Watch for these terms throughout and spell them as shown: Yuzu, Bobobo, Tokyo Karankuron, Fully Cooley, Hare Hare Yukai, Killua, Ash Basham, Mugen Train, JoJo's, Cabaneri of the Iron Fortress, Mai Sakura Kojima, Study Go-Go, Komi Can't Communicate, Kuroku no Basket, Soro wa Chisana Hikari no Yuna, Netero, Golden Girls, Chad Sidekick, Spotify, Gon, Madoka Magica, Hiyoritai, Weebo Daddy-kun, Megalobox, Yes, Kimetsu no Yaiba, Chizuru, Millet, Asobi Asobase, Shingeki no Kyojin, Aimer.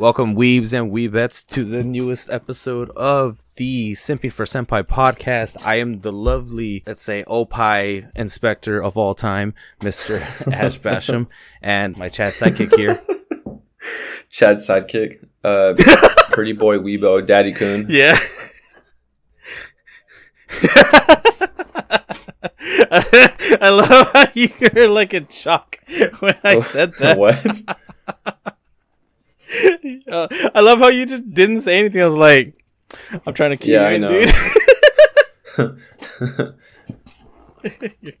Welcome, weebs and weebettes, to the newest episode of the Simpy for Senpai podcast. I am the lovely, let's say, Opie inspector of all time, Mr. Ash Basham, and my Chad Sidekick here. Chad Sidekick, pretty boy Weebo Daddy-kun. Yeah. I love how you're like in shock when I said that. What? I love how you just didn't say anything. I was like, I'm trying to keep you in, dude.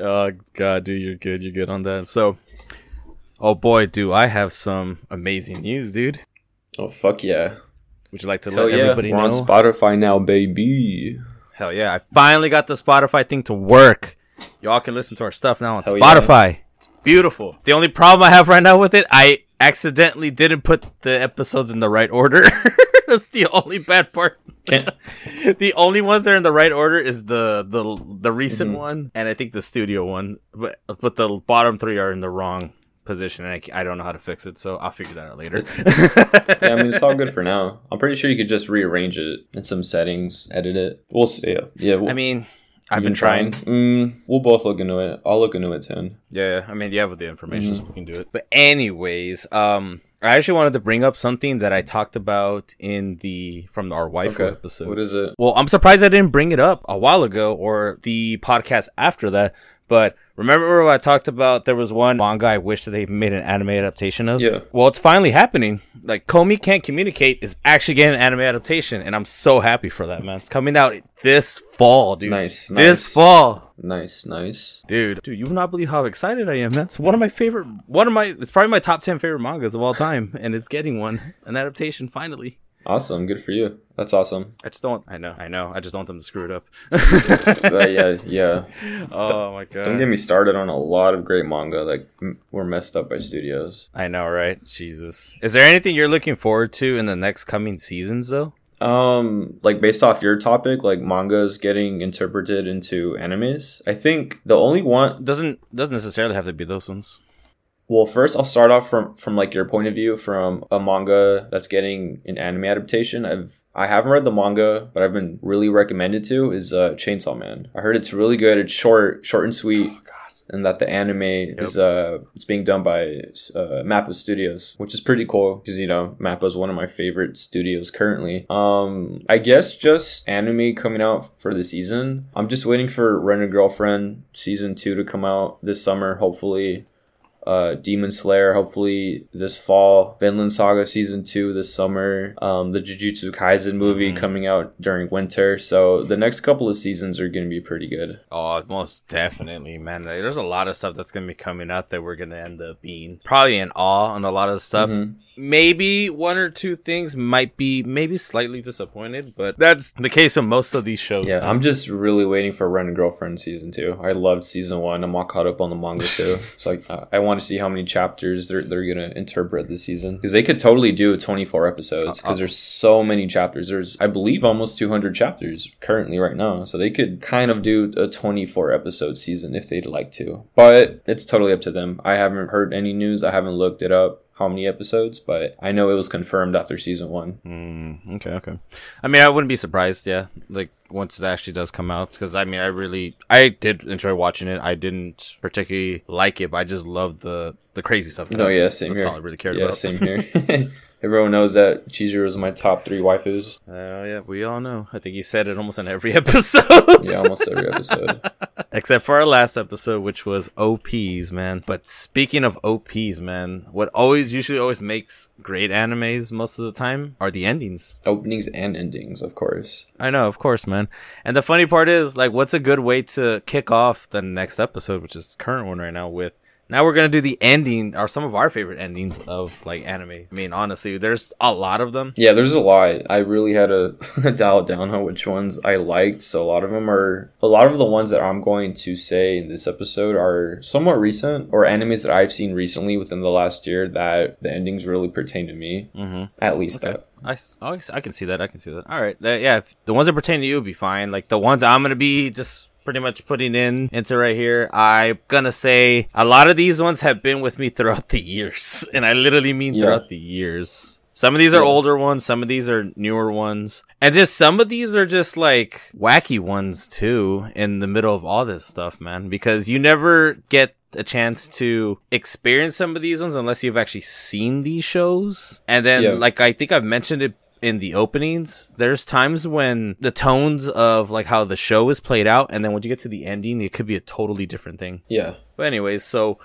Oh, God, dude, you're good. You're good on that. So, oh, boy, do I have some amazing news, dude. Oh, fuck yeah. Would you like to let everybody know? We're on Spotify now, baby. Hell yeah. I finally got the Spotify thing to work. Y'all can listen to our stuff now on Spotify. Yeah. It's beautiful. The only problem I have right now with it, I accidentally didn't put the episodes in the right order. That's the only bad part. The only ones that are in the right order is the recent one, and I think the studio one, but the bottom three are in the wrong position, and I don't know how to fix it, so I'll figure that out later. Yeah, I mean, it's all good for now. I'm pretty sure you could just rearrange it in some settings, edit it. We'll see. Yeah, I mean, I've been trying. We'll both look into it. I'll look into it soon. Yeah, I mean, you have the information, so we can do it. But anyways, I actually wanted to bring up something that I talked about in from our waifu episode. What is it? Well, I'm surprised I didn't bring it up a while ago or the podcast after that. But remember what I talked about? There was one manga I wish that they made an anime adaptation of. Yeah. Well, it's finally happening. Like, Komi Can't Communicate is actually getting an anime adaptation, and I'm so happy for that, man. It's coming out this fall, dude. Nice. Nice. Dude, you will not believe how excited I am. That's it's probably my top 10 favorite mangas of all time, and it's getting an adaptation finally. Awesome. Good for you. That's awesome. I just don't want them to screw it up. Oh, my God. Don't get me started on a lot of great manga. Like, we're messed up by studios. I know, right? Jesus. Is there anything you're looking forward to in the next coming seasons, though? Like, based off your topic, like, mangas getting interpreted into animes? I think the only one... Doesn't necessarily have to be those ones. Well, first, I'll start off from like your point of view from a manga that's getting an anime adaptation. I haven't read the manga, but I've been really recommended to is Chainsaw Man. I heard it's really good. It's short and sweet, and that the anime is it's being done by MAPPA Studios, which is pretty cool because, you know, MAPPA is one of my favorite studios currently. I guess just anime coming out for the season. I'm just waiting for Rent-a-Girlfriend season 2 to come out this summer, hopefully. Demon Slayer, hopefully this fall. Vinland Saga season 2 this summer. The Jujutsu Kaisen movie coming out during winter. So the next couple of seasons are going to be pretty good. Oh, most definitely, man. Like, there's a lot of stuff that's going to be coming out that we're going to end up being probably in awe on a lot of stuff. Maybe one or two things might be maybe slightly disappointed, but that's the case with most of these shows. Yeah, I'm just really waiting for Rent-a-Girlfriend season 2. I loved season 1. I'm all caught up on the manga too. So I want to see how many chapters they're gonna interpret this season, because they could totally do 24 episodes because there's so many chapters. There's, I believe, almost 200 chapters currently right now, so they could kind of do a 24 episode season if they'd like to. But it's totally up to them. I haven't heard any news. I haven't looked it up. How many episodes, but I know it was confirmed after season 1. Okay. I mean, I wouldn't be surprised, yeah, like, once it actually does come out, because, I mean, I did enjoy watching it. I didn't particularly like it, but I just loved the crazy stuff. No, yeah, same here. That's all I really cared about. Yeah, same here. Everyone knows that Chizuru is my top 3 waifus. Oh, yeah, we all know. I think you said it almost in every episode. Yeah, almost every episode. Except for our last episode, which was OPs, man. But speaking of OPs, man, what usually makes great animes most of the time are the endings. Openings and endings, of course. I know, of course, man. And the funny part is, like, what's a good way to kick off the next episode, which is the current one right now, with... Now we're going to do the ending, or some of our favorite endings of, like, anime. I mean, honestly, there's a lot of them. Yeah, there's a lot. I really had to dial down on which ones I liked. So a lot of the ones that I'm going to say in this episode are somewhat recent, or animes that I've seen recently within the last year that the endings really pertain to me. At least that. I can see that. All right. Yeah, if the ones that pertain to you will be fine. Like, the ones I'm going to be just... pretty much putting into right here. I'm gonna say a lot of these ones have been with me throughout the years, and I literally mean throughout the years. Some of these are older ones, some of these are newer ones, and just some of these are just like wacky ones too in the middle of all this stuff, man, because you never get a chance to experience some of these ones unless you've actually seen these shows. And then like I think I've mentioned it in the openings, there's times when the tones of like how the show is played out, and then when you get to the ending, it could be a totally different thing. But anyways, so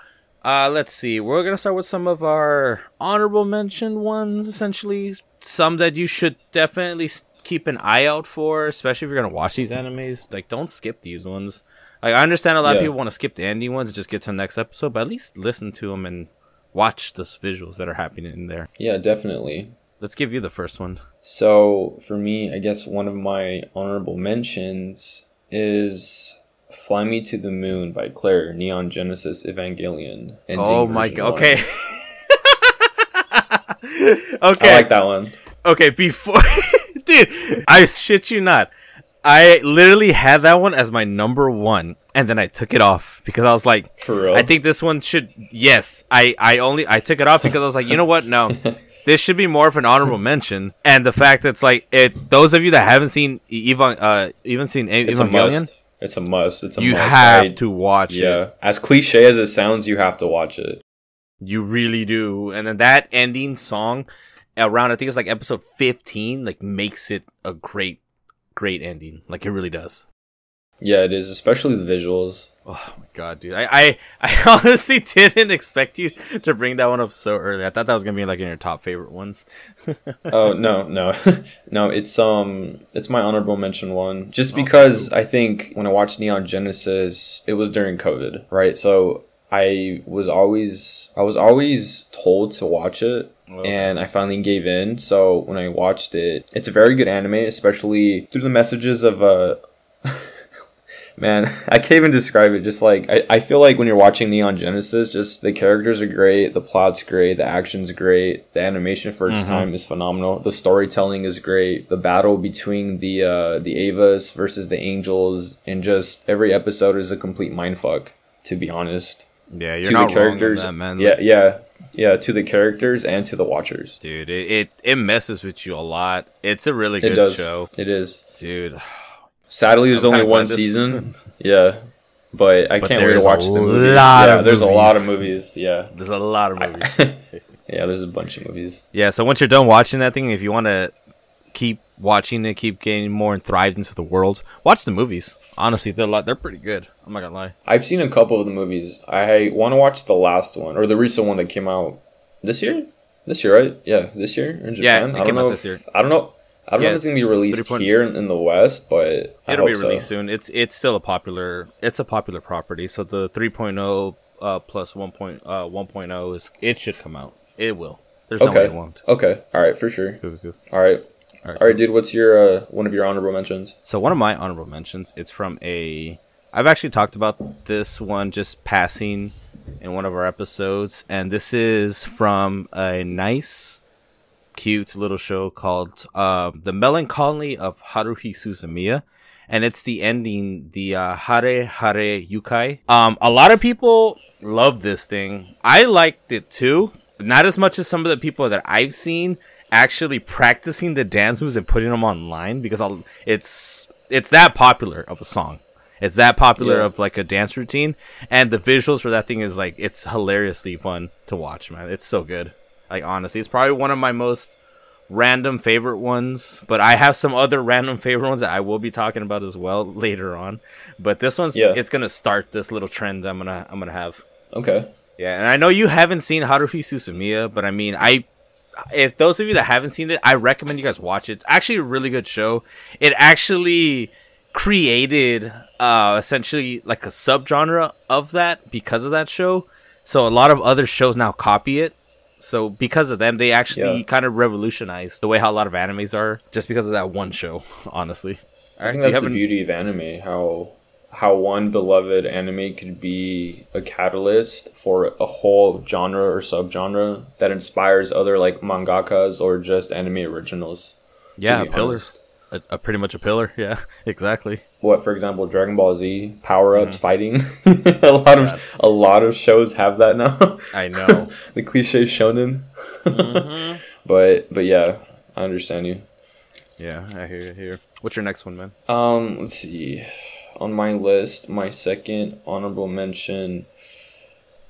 let's see, we're gonna start with some of our honorable mention ones, essentially some that you should definitely keep an eye out for, especially if you're gonna watch these animes. Like, don't skip these ones. Like, I understand a lot of people want to skip the ending ones and just get to the next episode, but at least listen to them and watch the visuals that are happening in there. Yeah, definitely. Let's give you the first one. So, for me, I guess one of my honorable mentions is Fly Me to the Moon by Claire, Neon Genesis Evangelion. Oh my god, okay. Okay. I like that one. Okay, before... Dude, I shit you not. I literally had that one as my number one, and then I took it off because I was like, for real? I think this one should... Yes, I took it off because I was like, you know what? No. This should be more of an honorable mention, and the fact that's like it. Those of you that haven't seen Evangelion, it's a must. It's a must. You have to watch it. Yeah, as cliche as it sounds, you have to watch it. You really do. And then that ending song around, I think it's like episode 15, like makes it a great, great ending. Like it really does. Yeah, it is, especially the visuals. Oh my god, dude. I honestly didn't expect you to bring that one up so early. I thought that was gonna be like in your top favorite ones. Oh, no. No, it's my honorable mention one. Just because I think when I watched Neon Genesis, it was during COVID, right? So I was always told to watch it. And I finally gave in. So when I watched it, it's a very good anime, especially through the messages of man, I can't even describe it. Just like, I feel like when you're watching Neon Genesis, just the characters are great, the plot's great, the action's great, the animation for its time is phenomenal, the storytelling is great, the battle between the Avas versus the Angels, and just every episode is a complete mindfuck, to be honest. Yeah, you're not wrong with that, man. Yeah, to the characters and to the watchers. Dude, it messes with you a lot. It's a really good show. It is. Dude. Sadly, there's only one season. Yeah, but I can't wait to watch the movie. There's a lot of movies. Yeah, there's a lot of movies. Yeah, there's a bunch of movies. Yeah, so once you're done watching that thing, if you want to keep watching it, keep getting more and thrive into the world, watch the movies. Honestly, they're pretty good. I'm not gonna lie. I've seen a couple of the movies. I want to watch the last one or the recent one that came out this year. This year, right? Yeah, this year in Japan. Yeah, it came out this year. I don't know. I don't know if it's going to be released here in the West, but it'll be released soon. It's still a popular property. So the 3.0 plus 1.0 it should come out. It will. There's no way it won't. Okay. All right, for sure. Cool. All right, dude, what's your one of your honorable mentions? So one of my honorable mentions, it's from I've actually talked about this one just passing in one of our episodes, and this is from a nice cute little show called The Melancholy of Haruhi Suzumiya, and it's the ending, the Hare Hare Yukai. A lot of people love this thing. I liked it too, not as much as some of the people that I've seen actually practicing the dance moves and putting them online, because it's that popular of a song. It's that popular of like a dance routine, and the visuals for that thing is like, it's hilariously fun to watch, man. It's so good. Like, honestly, it's probably one of my most random favorite ones, but I have some other random favorite ones that I will be talking about as well later on. But this one's it's gonna start this little trend that I'm gonna have. Okay. Yeah, and I know you haven't seen Haruhi Suzumiya, but I mean, if those of you that haven't seen it, I recommend you guys watch it. It's actually a really good show. It actually created essentially like a subgenre of that because of that show. So a lot of other shows now copy it. So because of them, they actually kind of revolutionized the way how a lot of animes are, just because of that one show, honestly. I think that's the beauty of anime, how one beloved anime could be a catalyst for a whole genre or subgenre that inspires other like mangakas or just anime originals. Yeah, a pillar. a pretty much a pillar. Yeah, exactly. What, for example, Dragon Ball Z power-ups, fighting. a lot of shows have that now. I know. The cliche shonen. Mm-hmm. But yeah, I understand you. Yeah, I hear you here. What's your next one, man? Let's see. On my list, my second honorable mention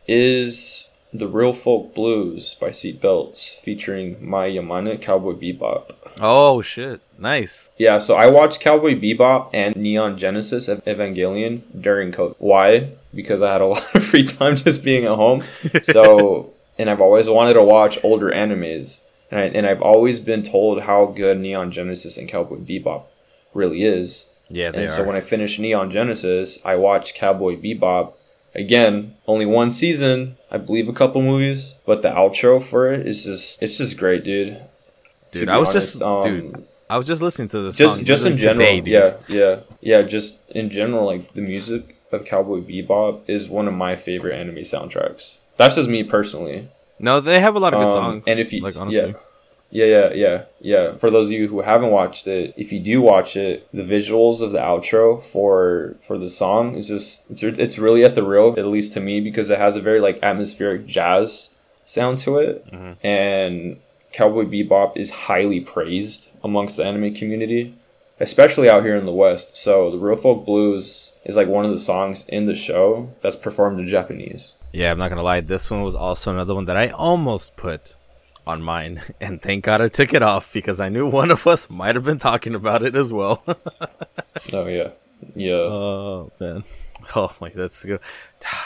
is The Real Folk Blues by Seatbelts, featuring Mai Yamane, Cowboy Bebop. Oh, shit. Nice. Yeah, so I watched Cowboy Bebop and Neon Genesis Evangelion during COVID. Why? Because I had a lot of free time just being at home. So, and I've always wanted to watch older animes. And I've always been told how good Neon Genesis and Cowboy Bebop really is. Yeah, they are. And so when I finished Neon Genesis, I watched Cowboy Bebop. Again, only one season, I believe a couple movies, but the outro for it is just great, dude. Dude, I was just listening to the song just in general today, dude. Yeah, just in general, like the music of Cowboy Bebop is one of my favorite anime soundtracks. That's just me personally. No, they have a lot of good songs. And if you like, honestly. Yeah. For those of you who haven't watched it, if you do watch it, the visuals of the outro for the song is just it's really at the real, at least to me, because it has a very like atmospheric jazz sound to it, and Cowboy Bebop is highly praised amongst the anime community, especially out here in the West. So The Real Folk Blues is like one of the songs in the show that's performed in Japanese. Yeah, I'm not gonna lie, this one was also another one that I almost put on mine, and thank God I took it off because I knew one of us might have been talking about it as well. Oh yeah. Oh man. Oh my, that's good.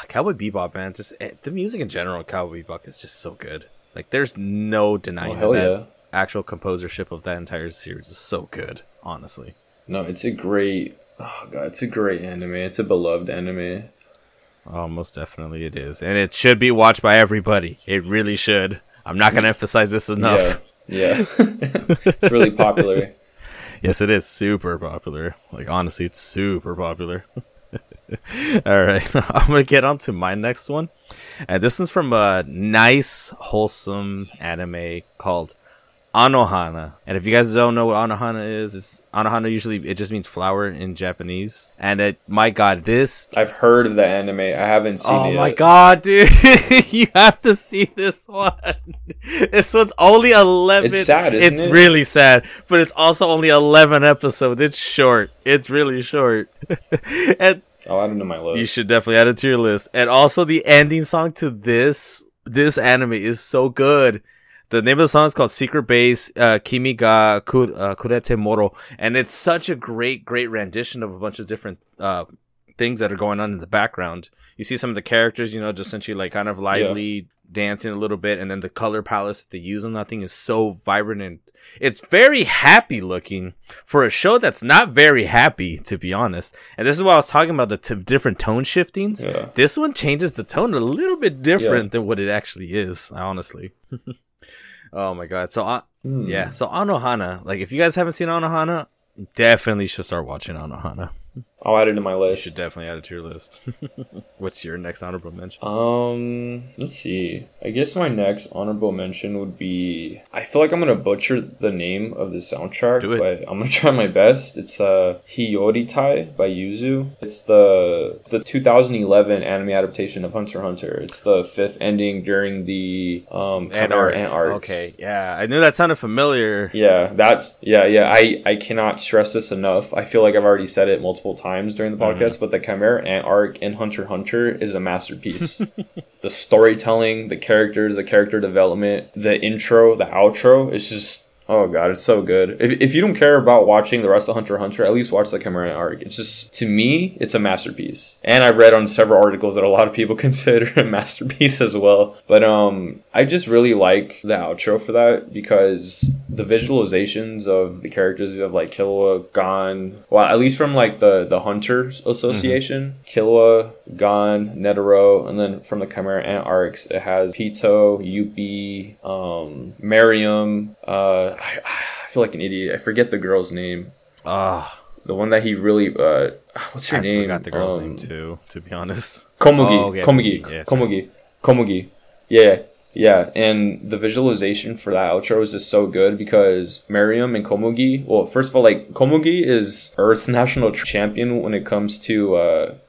Cowboy Bebop, man. Just the music in general, Cowboy Bebop is just so good. Like, there's no denying that actual composership of that entire series is so good. Honestly. No, it's a great. Oh God, it's a great anime. It's a beloved anime. Oh, most definitely it is, and it should be watched by everybody. It really should. I'm not going to emphasize this enough. Yeah. It's really popular. Yes, it is super popular. Like, honestly, it's super popular. All right. I'm going to get on to my next one. And this is from a nice, wholesome anime called Anohana. And if you guys don't know what Anohana is, it just means flower in Japanese. And my God, this... I've heard of the anime. I haven't seen it. Oh my God, dude. You have to see this one. This one's only 11. It's sad, isn't it? It's really sad, but it's also only 11 episodes. It's short. It's really short. And I'll add it to my list. You should definitely add it to your list. And also the ending song to this anime is so good. The name of the song is called Secret Base, Kimi ga Kurete Moro. And it's such a great, great rendition of a bunch of different things that are going on in the background. You see some of the characters, you know, just essentially like kind of lively dancing a little bit. And then the color palette that they use on that thing is so vibrant. And it's very happy looking for a show that's not very happy, to be honest. And this is what I was talking about, the different tone shiftings. Yeah. This one changes the tone a little bit different than what it actually is, honestly. Oh my God. So so Anohana, like if you guys haven't seen Anohana, definitely should start watching Anohana. I'll add it to my list. You should definitely add it to your list. What's your next honorable mention? Let's see. I guess my next honorable mention would be, I feel like I'm going to butcher the name of the soundtrack, but I'm going to try my best. It's Hiyoritai by Yuzu. It's the 2011 anime adaptation of Hunter x Hunter. It's the fifth ending during the Chimera Ant arc. Okay, yeah. I knew that sounded familiar. Yeah, that's. I cannot stress this enough. I feel like I've already said it multiple times during the podcast, but the Chimera Ant arc in Hunter x Hunter is a masterpiece. The storytelling, the characters, the character development, the intro, the outro, it's just, oh God, it's so good. If you don't care about watching the rest of Hunter x Hunter, at least watch the Chimera Ant arc. It's just, to me, it's a masterpiece. And I've read on several articles that a lot of people consider a masterpiece as well. But I just really like the outro for that because the visualizations of the characters, you have like Killua, Gon, well, at least from like the Hunters Association, Killua, Gon, Netero, and then from the Chimera Ant arcs, it has Pito, Yuppie, Mariam, I feel like an idiot. I forget the girl's name. The one that he really... what's her name? I forgot the girl's name, too, to be honest. Komugi. Komugi. Komugi. Yeah, and the visualization for that outro is just so good because Mariam and Komugi, well, first of all, like, Komugi is Earth's national champion when it comes to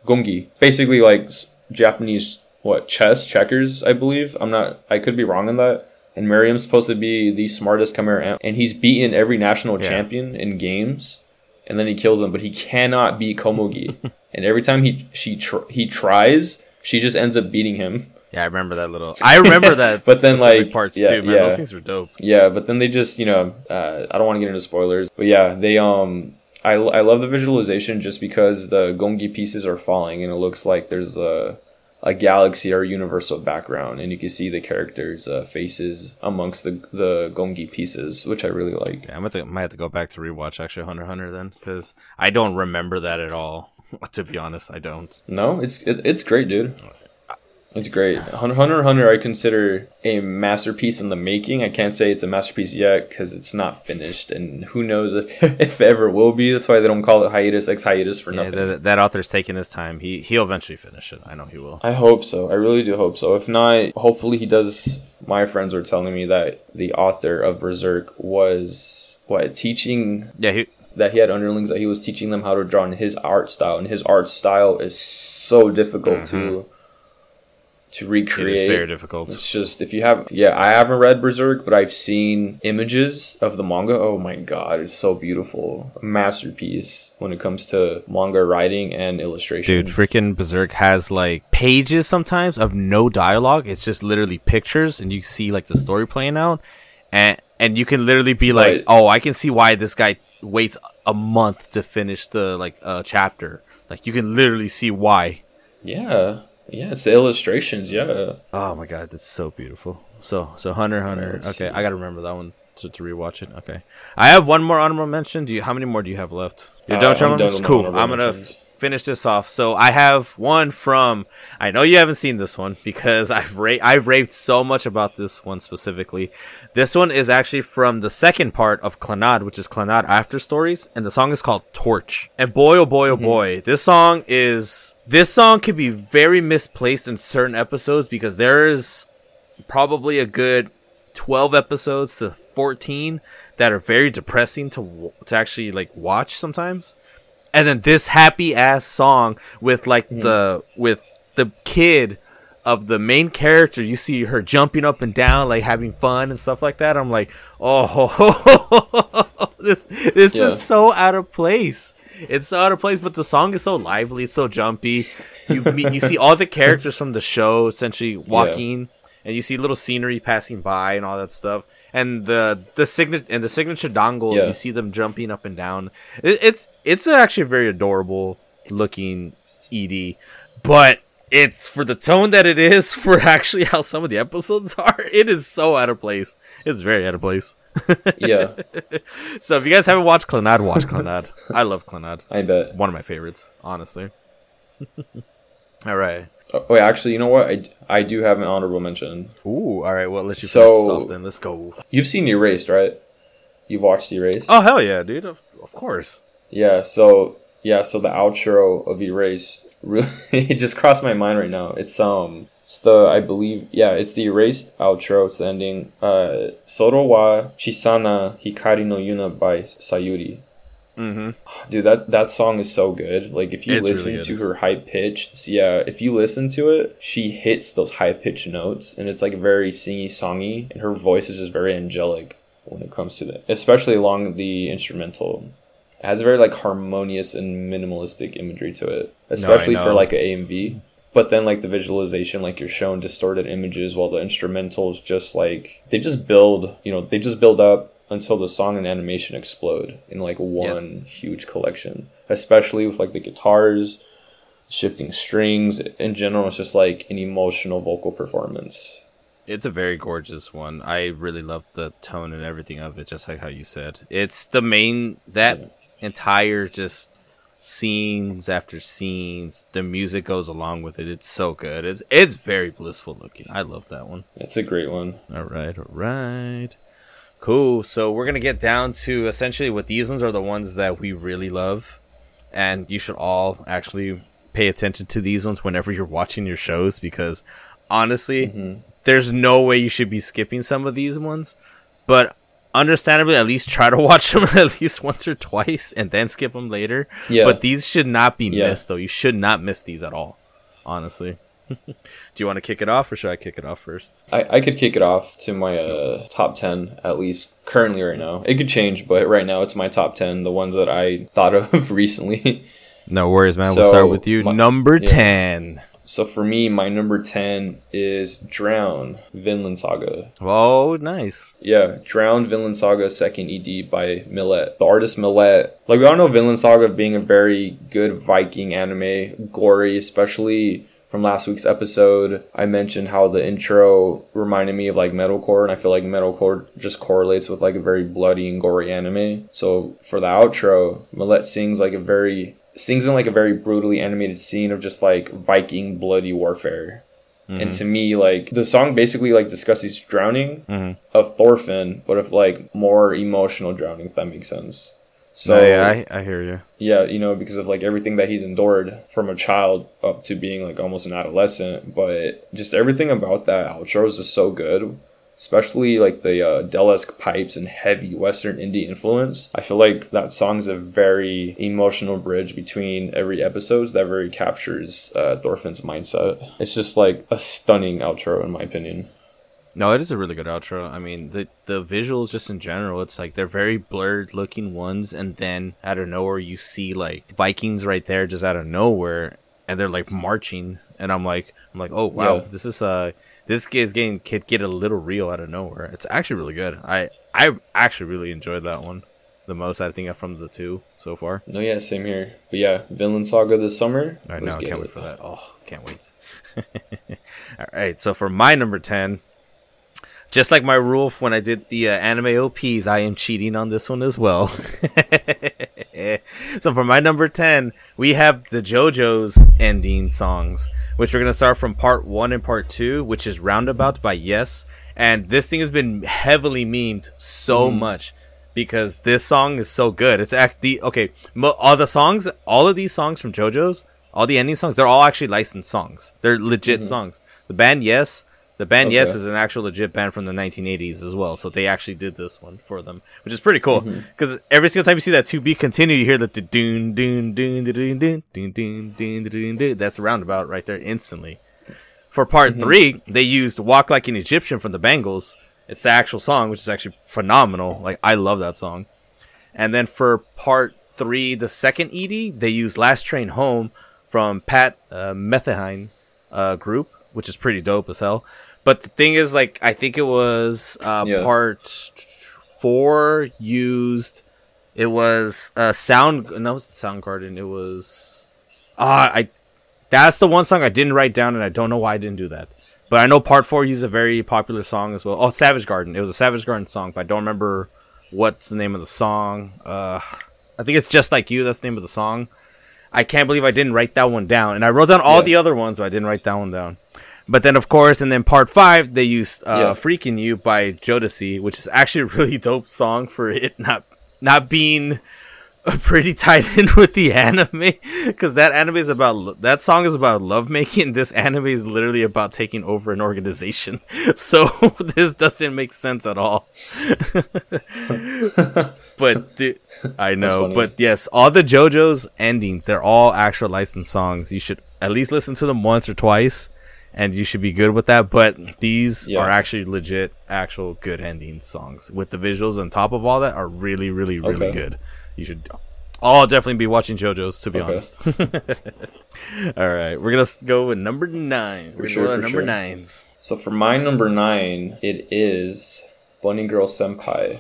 Gungi. Basically, like, Japanese, what, chess, checkers, I believe. I could be wrong on that. And Mariam's supposed to be the smartest Chimera Ant, and he's beaten every national champion in games, and then he kills him, but he cannot beat Komugi. And every time he tries, she just ends up beating him. Yeah, I remember that. But then, like, parts too, man. Yeah. Those things were dope. Yeah, but then they just, you know, I don't want to get into spoilers, but yeah, they I love the visualization just because the Gungi pieces are falling and it looks like there's a galaxy or universal background, and you can see the characters' faces amongst the Gungi pieces, which I really like. Yeah, I might have to go back to rewatch actually Hunter x Hunter then, because I don't remember that at all. To be honest, I don't. No, it's great, dude. It's great. Hunter x Hunter, I consider a masterpiece in the making. I can't say it's a masterpiece yet because it's not finished, and who knows if it ever will be. That's why they don't call it hiatus x hiatus for nothing. That author's taking his time. He'll eventually finish it. I know he will. I hope so. I really do hope so. If not, hopefully he does. My friends were telling me that the author of Berserk was teaching. Yeah, that he had underlings that he was teaching them how to draw in his art style, and his art style is so difficult to recreate. It's very difficult. It's just, if you have, I haven't read Berserk, but I've seen images of the manga. Oh my god, it's so beautiful. A masterpiece when it comes to manga writing and illustration. Dude, freaking Berserk has like pages sometimes of no dialogue. It's just literally pictures, and you see like the story playing out, and you can literally be like, oh, I can see why this guy waits a month to finish the chapter. Like, you can literally see why. Yeah, it's the illustrations, Oh my god, that's so beautiful. So Hunter x Hunter. Let's see. I gotta remember that one to rewatch it. Okay. I have one more honorable mention. How many more do you have left? You're done. Cool. I'm gonna finish this off. So I have one from, I know you haven't seen this one because I've raved so much about this one specifically. This one is actually from the second part of Clannad, which is Clannad After Stories, and the song is called Torch. And boy, oh boy, oh boy, this song could be very misplaced in certain episodes, because there is probably a good 12 episodes to 14 that are very depressing to actually like watch sometimes. And then this happy ass song with like the kid of the main character, you see her jumping up and down, like having fun and stuff like that. I'm like, oh, this is so out of place. It's so out of place, but the song is so lively, it's so jumpy. You see all the characters from the show essentially walking, and you see little scenery passing by and all that stuff. And the signature dongles, you see them jumping up and down. It's actually a very adorable looking ED, but it's for the tone that it is, for actually how some of the episodes are. It is so out of place. It's very out of place. Yeah. So if you guys haven't watched Clannad, watch Clannad. I love Clannad. I bet one of my favorites, honestly. All right. Oh, wait, actually, you know what? I do have an honorable mention. Ooh, all right. Well, let's just finish this off then. Let's go. You've seen Erased, right? You've watched Erased? Oh, hell yeah, dude. Of course. Yeah, so the outro of Erased, really, it just crossed my mind right now. It's the Erased outro. It's the ending. Soro wa Chisana Hikari no Yuna by Sayuri. Mm-hmm. Dude, that song is so good. Like, if you listen really to her high pitch, if you listen to it, she hits those high pitch notes, and it's like very singy-songy, and her voice is just very angelic when it comes to that, especially along the instrumental. It has a very like harmonious and minimalistic imagery to it, especially for like an AMV. But then like the visualization, like you're shown distorted images while the instrumentals just like they just build up until the song and animation explode in like one huge collection, especially with like the guitars, shifting strings. In general, it's just like an emotional vocal performance. It's a very gorgeous one. I really love the tone and everything of it, just like how you said. It's the main, entire just scenes after scenes, the music goes along with it. It's so good. It's very blissful looking. I love that one. It's a great one. All right. Cool. So we're going to get down to essentially what these ones are, the ones that we really love. And you should all actually pay attention to these ones whenever you're watching your shows, because honestly, there's no way you should be skipping some of these ones, but understandably, at least try to watch them at least once or twice and then skip them later. Yeah. But these should not be missed, though. You should not miss these at all, honestly. Do you want to kick it off, or should I kick it off first? I could kick it off to my top 10, at least currently right now. It could change, but right now it's my top 10, the ones that I thought of recently. No worries, man. So, we'll start with you. Number 10. So for me, my number 10 is Drown, Vinland Saga. Oh, nice. Yeah, Drown, Vinland Saga, second ED by Millet. The artist Millet. Like, we all know Vinland Saga being a very good Viking anime, gory, especially from last week's episode. I mentioned how the intro reminded me of, like, metalcore, and I feel like metalcore just correlates with, like, a very bloody and gory anime. So for the outro, Millet sings, like, sings in like a very brutally animated scene of just like Viking bloody warfare. Mm-hmm. And to me, like, the song basically like discusses drowning of Thorfinn, but of like more emotional drowning, if that makes sense. So I hear you. Yeah, you know, because of like everything that he's endured from a child up to being like almost an adolescent, but just everything about that outro is just so good. Especially like the Dell-esque pipes and heavy Western indie influence. I feel like that song's a very emotional bridge between every episode that very captures Thorfinn's mindset. It's just like a stunning outro, in my opinion. No, it is a really good outro. I mean, the visuals just in general, it's like they're very blurred looking ones, and then out of nowhere you see like Vikings right there just out of nowhere, and they're like marching, and I'm like, oh wow, yeah. This is this kid's game could get a little real out of nowhere. It's actually really good. I actually really enjoyed that one the most, I think, from the two so far. No, yeah, same here. But yeah, Vinland Saga this summer. All right, no, I can't wait for that. Oh, can't wait. All right, so for my number 10, just like my rule when I did the anime OPs, I am cheating on this one as well. So for my number 10, we have the JoJo's ending songs, which we're going to start from part 1 and part 2, which is Roundabout by Yes. And this thing has been heavily memed so much because this song is so good. It's actually, okay, all of these songs from JoJo's, all the ending songs, they're all actually licensed songs. They're legit songs. The band Yes... The band Yes is an actual legit band from the 1980s as well, so they actually did this one for them, which is pretty cool. Because every single time you see that 2B continue, you hear that the doon doon doon doon doon doon doon doon doon doon. That's a Roundabout right there instantly. For part 3, they used "Walk Like an Egyptian" from the Bangles. It's the actual song, which is actually phenomenal. Like, I love that song. And then for part 3, the second ED, they used "Last Train Home" from Pat Metheny group, which is pretty dope as hell. But the thing is, like, I think it was part 4 used. It was Soundgarden. It was that's the one song I didn't write down, and I don't know why I didn't do that. But I know part 4 used a very popular song as well. Oh, Savage Garden. It was a Savage Garden song, but I don't remember what's the name of the song. I think it's Just Like You. That's the name of the song. I can't believe I didn't write that one down. And I wrote down all the other ones, but I didn't write that one down. But then, of course, and then part 5, they used "Freaking You" by Jodeci, which is actually a really dope song for it not being pretty tied in with the anime, because that song is about lovemaking. This anime is literally about taking over an organization, so this doesn't make sense at all. But dude, I know, but yes, all the JoJo's endings, they're all actual licensed songs. You should at least listen to them once or twice, and you should be good with that. But these are actually legit, actual good ending songs with the visuals on top of all that are really, really, really good. You should all definitely be watching JoJo's, to be honest. All right, we're going to go with number 9. Number 9s. So for my number 9, it is Bunny Girl Senpai,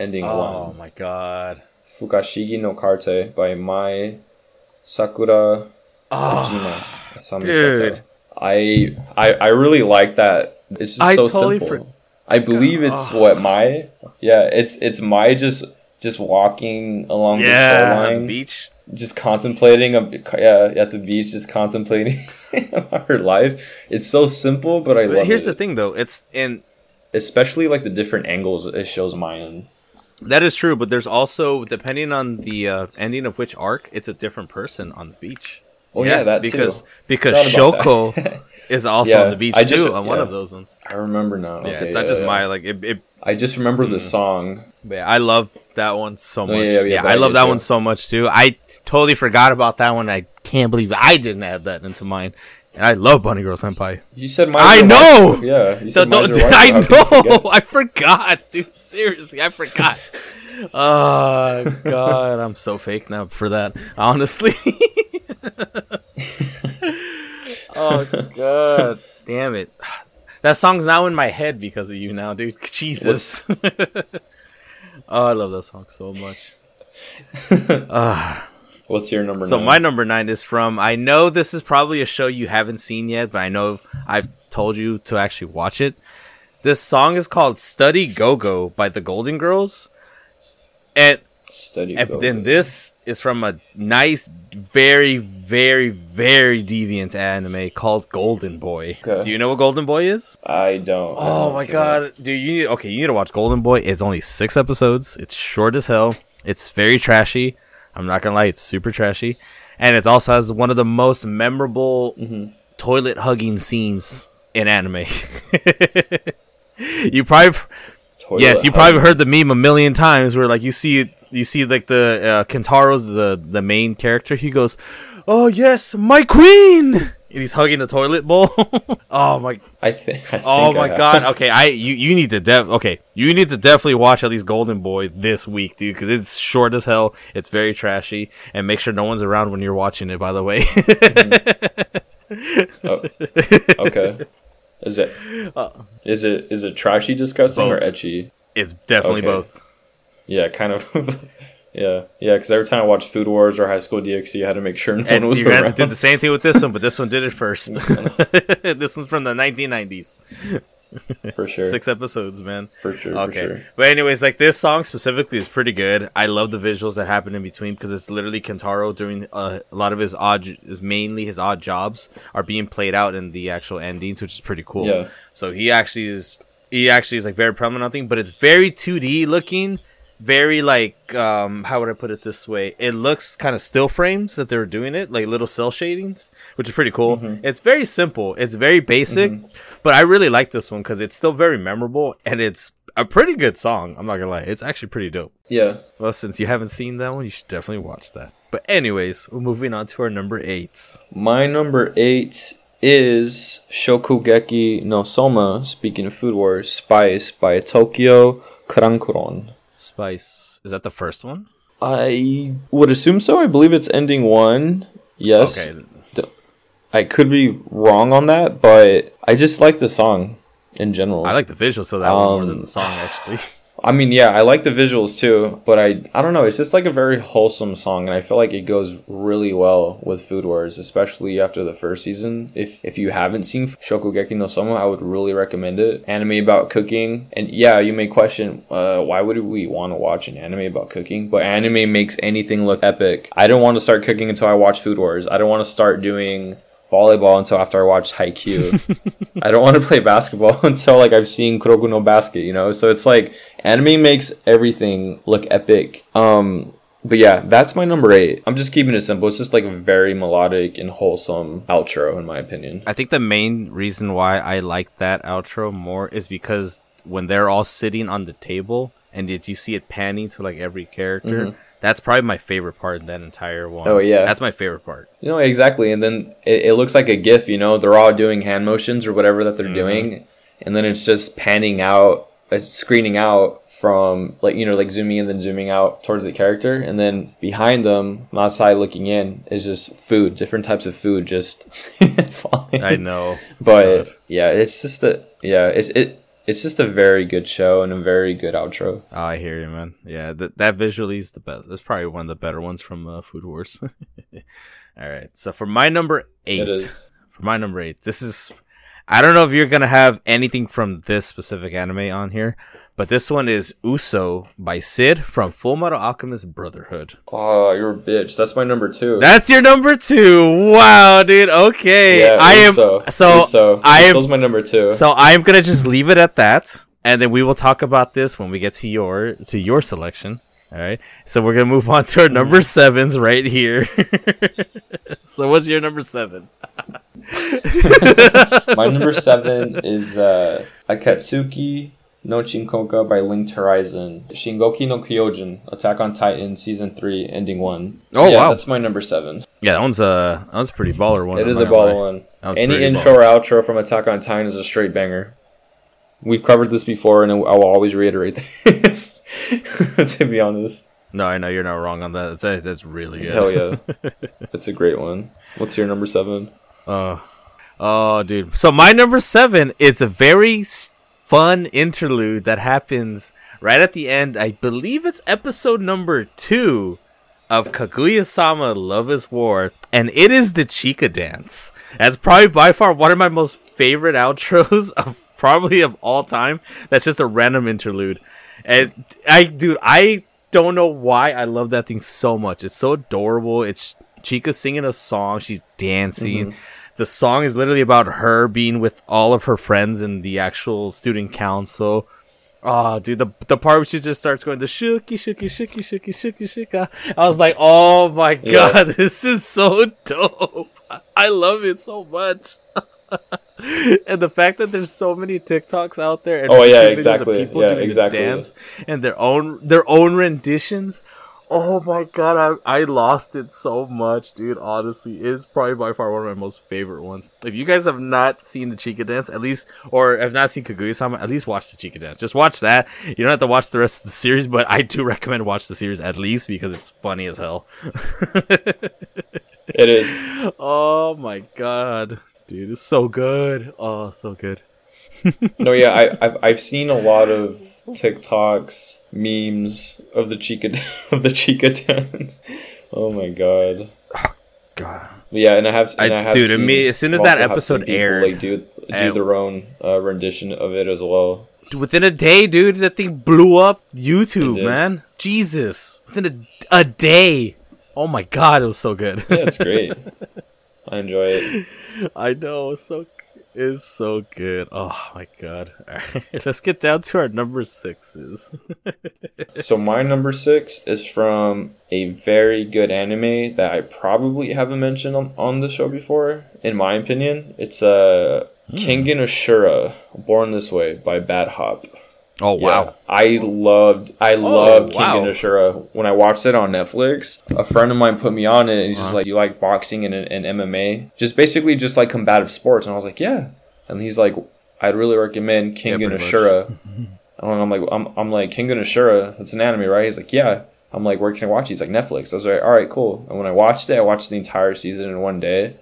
ending 1. Oh, my God. Fukashigi no Karte by Mai Sakura Kojima. Dude. I really like that. It's just so totally simple. I believe it's it's Mai just walking along the shoreline on the beach, just contemplating at the beach, just contemplating her life. It's so simple, but love it. Here's the thing, though. It's in especially like the different angles it shows Mai in. That is true, but there's also, depending on the ending of which arc, it's a different person on the beach. Oh yeah, that because Shoko is also on the beach too on one of those ones. I remember now. Okay, yeah, it's not just my like. I just remember the song. Yeah, I love that one so much. I love that one so much too. I totally forgot about that one. I can't believe I didn't add that into mine. And I love Bunny Girl Senpai. You said my. I know. Wife. Yeah, you said dude, I know. I forgot, dude. Seriously, I forgot. Oh God, I'm so fake now for that. Honestly. Oh God, damn it! That song's now in my head because of you now, dude. Jesus. Oh, I love that song so much. What's your number 9? So my number 9 is from, I know this is probably a show you haven't seen yet, but I know I've told you to actually watch it. This song is called Study Go-Go by the Golden Girls. And then this is from a nice, very, very, very deviant anime called Golden Boy. Okay. Do you know what Golden Boy is? I don't. Oh my God. Dude, you need to watch Golden Boy. It's only 6 episodes. It's short as hell. It's very trashy. I'm not going to lie. It's super trashy. And it also has one of the most memorable toilet hugging scenes in anime. You probably heard the meme a million times where like you see like the Kentaro's the main character. He goes, "Oh yes, my queen," and he's hugging the toilet bowl. Oh my! I think oh my God! Okay, you need to definitely watch at least Golden Boy this week, dude, because it's short as hell. It's very trashy, and make sure no one's around when you're watching it. By the way. Oh, okay. Is it trashy, disgusting, both, or etchy? It's definitely both. Yeah, kind of. yeah. Because every time I watched Food Wars or High School DxD, I had to make sure no one was around. Did the same thing with this one, but this one did it first. This one's from the 1990s. For sure. 6 episodes, man. For sure. But anyways, like this song specifically is pretty good. I love the visuals that happen in between because it's literally Kentaro doing a lot of his odd jobs are being played out in the actual endings, which is pretty cool. Yeah. So he actually is like very prominent on thing, but it's very 2D looking, very like how would I put it this way? It looks kind of still frames that they were doing it, like little cell shadings, which is pretty cool. Mm-hmm. It's very simple, it's very basic, but I really like this one because it's still very memorable and it's a pretty good song. I'm not gonna lie, it's actually pretty dope. Yeah. Well, since you haven't seen that one, you should definitely watch that. But anyways, we're moving on to our number 8. My number 8 is Shokugeki no Soma. Speaking of Food Wars, Spice by Tokyo Karankuron. Spice, is that the first one? I would assume so. I believe it's ending 1. Yes. Okay. I could be wrong on that, but I just like the song in general. I like the visuals to that one more than the song, actually. I mean, yeah, I like the visuals too, but I don't know. It's just like a very wholesome song, and I feel like it goes really well with Food Wars, especially after the first season. If you haven't seen Shokugeki no Soma, I would really recommend it. Anime about cooking, and yeah, you may question, why would we want to watch an anime about cooking? But anime makes anything look epic. I don't want to start cooking until I watch Food Wars. I don't want to start doing volleyball until after I watched Haikyuu. I don't want to play basketball until like I've seen Kuroku no Basket, you know? So it's like anime makes everything look epic. But yeah, that's my number 8. I'm just keeping it simple. It's just like a very melodic and wholesome outro in my opinion. I think the main reason why I like that outro more is because when they're all sitting on the table and if you see it panning to like every character, that's probably my favorite part in that entire one. Oh, yeah. That's my favorite part. You know, exactly. And then it looks like a GIF, you know? They're all doing hand motions or whatever that they're doing. And then it's just panning out, it's screening out from, like, you know, like zooming in, then zooming out towards the character. And then behind them, on the side looking in, is just food, different types of food just falling. I know. But, God. Yeah, it's just It's just a very good show and a very good outro. Oh, I hear you, man. Yeah, that visually is the best. It's probably one of the better ones from Food Wars. All right, so for my number 8, this is, I don't know if you're going to have anything from this specific anime on here, but this one is Uso by Sid from Fullmetal Alchemist Brotherhood. Oh, you're a bitch. That's my number 2. That's your number 2. Wow, dude. Okay. Yeah, Uso's my number 2. So I'm going to just leave it at that. And then we will talk about this when we get to your selection. All right, so we're gonna move on to our number sevens right here. So what's your number seven? My number seven is Akatsuki no Shinkoka by Linked Horizon, Shingeki no Kyojin, Attack on Titan Season 3, Ending 1. Oh yeah, wow, that's my number seven. Yeah, that one's a pretty baller one. It is a baller one. Any intro or outro from Attack on Titan is a straight banger. We've covered this before, and I will always reiterate this. To be honest. No, I know you're not wrong on that. That's really good. Hell yeah, that's a great one. What's your number seven? Oh, dude. So my number seven, it's a very fun interlude that happens right at the end. I believe it's episode number 2 of Kaguya-sama Love is War, and it is the Chika dance. That's probably by far one of my most favorite outros of all time. That's just a random interlude, and I don't know why I love that thing so much. It's so adorable. It's Chika singing a song, she's dancing. Mm-hmm. The song is literally about her being with all of her friends in the actual student council. Oh, dude, the part where she just starts going, the shuki, shuki, shuki, shuki, shuki, shuka. I was like, oh my God, this is so dope. I love it so much. And the fact that there's so many TikToks out there and people doing dance and their own renditions. Oh my God, I lost it so much, dude. Honestly, it's probably by far one of my most favorite ones. If you guys have not seen the Chika dance, at least, or have not seen Kaguya-sama, at least watch the Chika dance. Just watch that. You don't have to watch the rest of the series, but I do recommend watch the series at least because it's funny as hell. It is. Oh my God, dude, it's so good. Oh, so good. No, yeah, I've seen a lot of TikToks, memes of the Chika dance. Oh my God. Oh God. Yeah, and I have dude, seen, as soon as that episode aired, like, do their own rendition of it as well. Within a day, dude, that thing blew up YouTube, man. Jesus, within a day. Oh my God, it was so good. Yeah, it's great. I enjoy it. I know, it's so good. Is so good. Oh my God. All right, let's get down to our number sixes. So my number 6 is from a very good anime that I probably haven't mentioned on the show before, in my opinion. It's Kengan Ashura, Born This Way by Bad Hop. Oh wow. Yeah, I loved Kengan Ashura. When I watched it on Netflix, a friend of mine put me on it, and he's just like, "You like boxing and MMA?" Just basically just like combative sports. And I was like, "Yeah." And he's like, "I'd really recommend Kengan Ashura." And I'm like, "Kengan Ashura, it's an anime, right?" He's like, "Yeah." I'm like, "Where can I watch it?" He's like, "Netflix." I was like, "All right, cool." And when I watched the entire season in one day.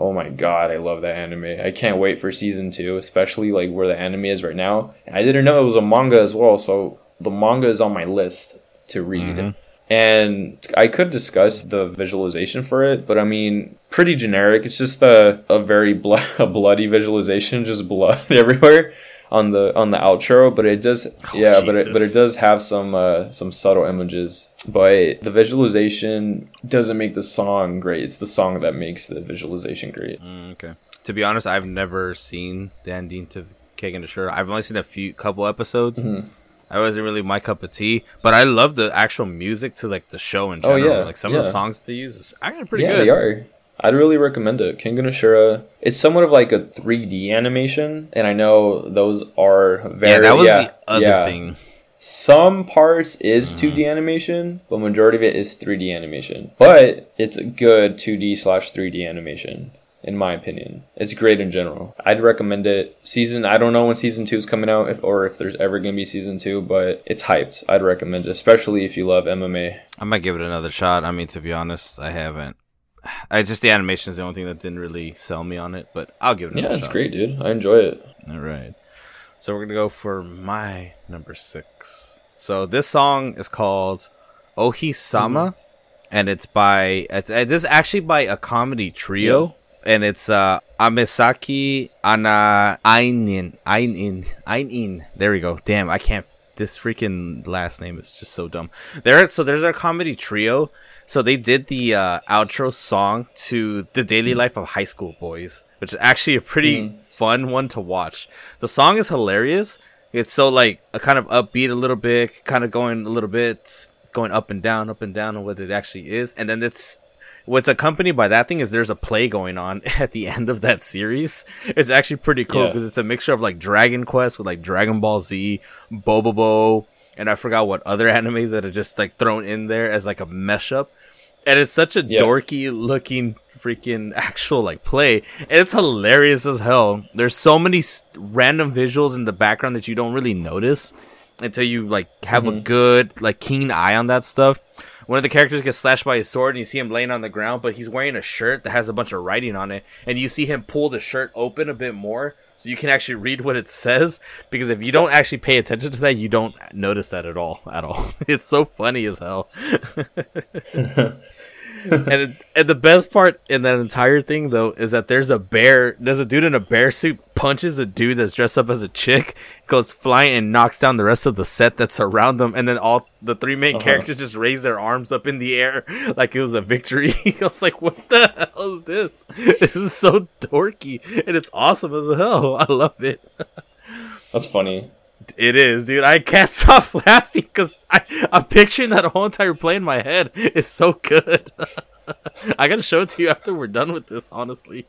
Oh my God, I love that anime. I can't wait for season 2, especially like where the anime is right now. And I didn't know it was a manga as well, so the manga is on my list to read. Mm-hmm. And I could discuss the visualization for it, but I mean, pretty generic. It's just a very bloody visualization, just blood everywhere on the outro, but it does but it does have some subtle images, but the visualization doesn't make the song great. It's the song that makes the visualization great. Okay, to be honest, I've never seen the ending to Kengan Ashura. I've only seen a couple episodes. Mm-hmm. I wasn't really my cup of tea, but I love the actual music to like the show in general. Oh, yeah. Like some of the songs they use is actually pretty good. They are. I'd really recommend it. Kengan Ashura. It's somewhat of like a 3D animation, and I know those are very... Yeah, that was the other thing. Some parts is 2D animation, but majority of it is 3D animation. But it's a good 2D/3D animation, in my opinion. It's great in general. I'd recommend it. I don't know when season 2 is coming out, or if there's ever going to be season 2, but it's hyped. I'd recommend it, especially if you love MMA. I might give it another shot. I mean, to be honest, I haven't. I just the animation is the only thing that didn't really sell me on it, but I'll give it another shot. Yeah, it's great, dude. I enjoy it. All right. So we're going to go for my number 6. So this song is called Ohi-sama, and it's actually by a comedy trio, and it's Amesaki Ana Ainin. There we go. Damn, I can't. This freaking last name is just so dumb. So there's a comedy trio. So they did the outro song to The Daily Life of High School Boys, which is actually a pretty fun one to watch. The song is hilarious. It's so like a kind of upbeat a little bit, kind of going a little bit going up and down on what it actually is. And then it's what's accompanied by that thing is there's a play going on at the end of that series. It's actually pretty cool because it's a mixture of like Dragon Quest with like Dragon Ball Z, Bobobo, and I forgot what other animes that are just like thrown in there as like a mesh up. And it's such a dorky looking freaking actual like play. And it's hilarious as hell. There's so many random visuals in the background that you don't really notice until you like have a good like keen eye on that stuff. One of the characters gets slashed by his sword and you see him laying on the ground, but he's wearing a shirt that has a bunch of writing on it, and you see him pull the shirt open a bit more so you can actually read what it says, because if you don't actually pay attention to that, you don't notice that at all. It's so funny as hell. And the best part in that entire thing, though, is that there's a dude in a bear suit punches a dude that's dressed up as a chick, goes flying and knocks down the rest of the set that's around them, and then all the three main characters just raise their arms up in the air like it was a victory. I was like, what the hell is this? This is so dorky, and it's awesome as hell. I love it. That's funny. It is, dude. I can't stop laughing because I'm picturing that whole entire play in my head. It's so good. I gotta show it to you after we're done with this, honestly.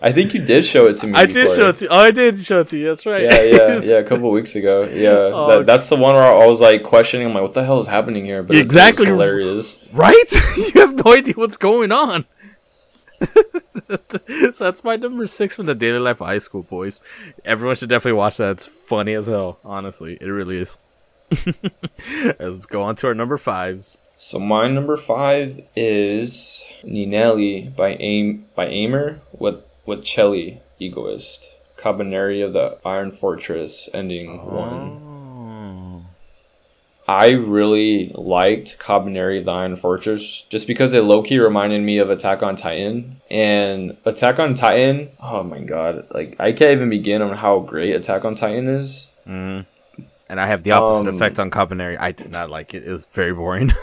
I think you did show it to me. I did show it to you. That's right. Yeah. A couple of weeks ago. Yeah, that's the one where I was like questioning. I'm like, what the hell is happening here? But exactly, it's hilarious, right? You have no idea what's going on. So that's my number 6 from the Daily Life of High School Boys. Everyone should definitely watch that. It's funny as hell. Honestly, it really is. Let's go on to our number 5s. So my number 5 is Ninelli by Aimer with Chelly Egoist, Cabaneri of the Iron Fortress ending 1. I really liked Cabaneri of the Iron Fortress just because it low-key reminded me of Attack on Titan. And Attack on Titan, oh my god, like I can't even begin on how great Attack on Titan is. Mm. And I have the opposite effect on Cabaneri. I did not like it. It was very boring.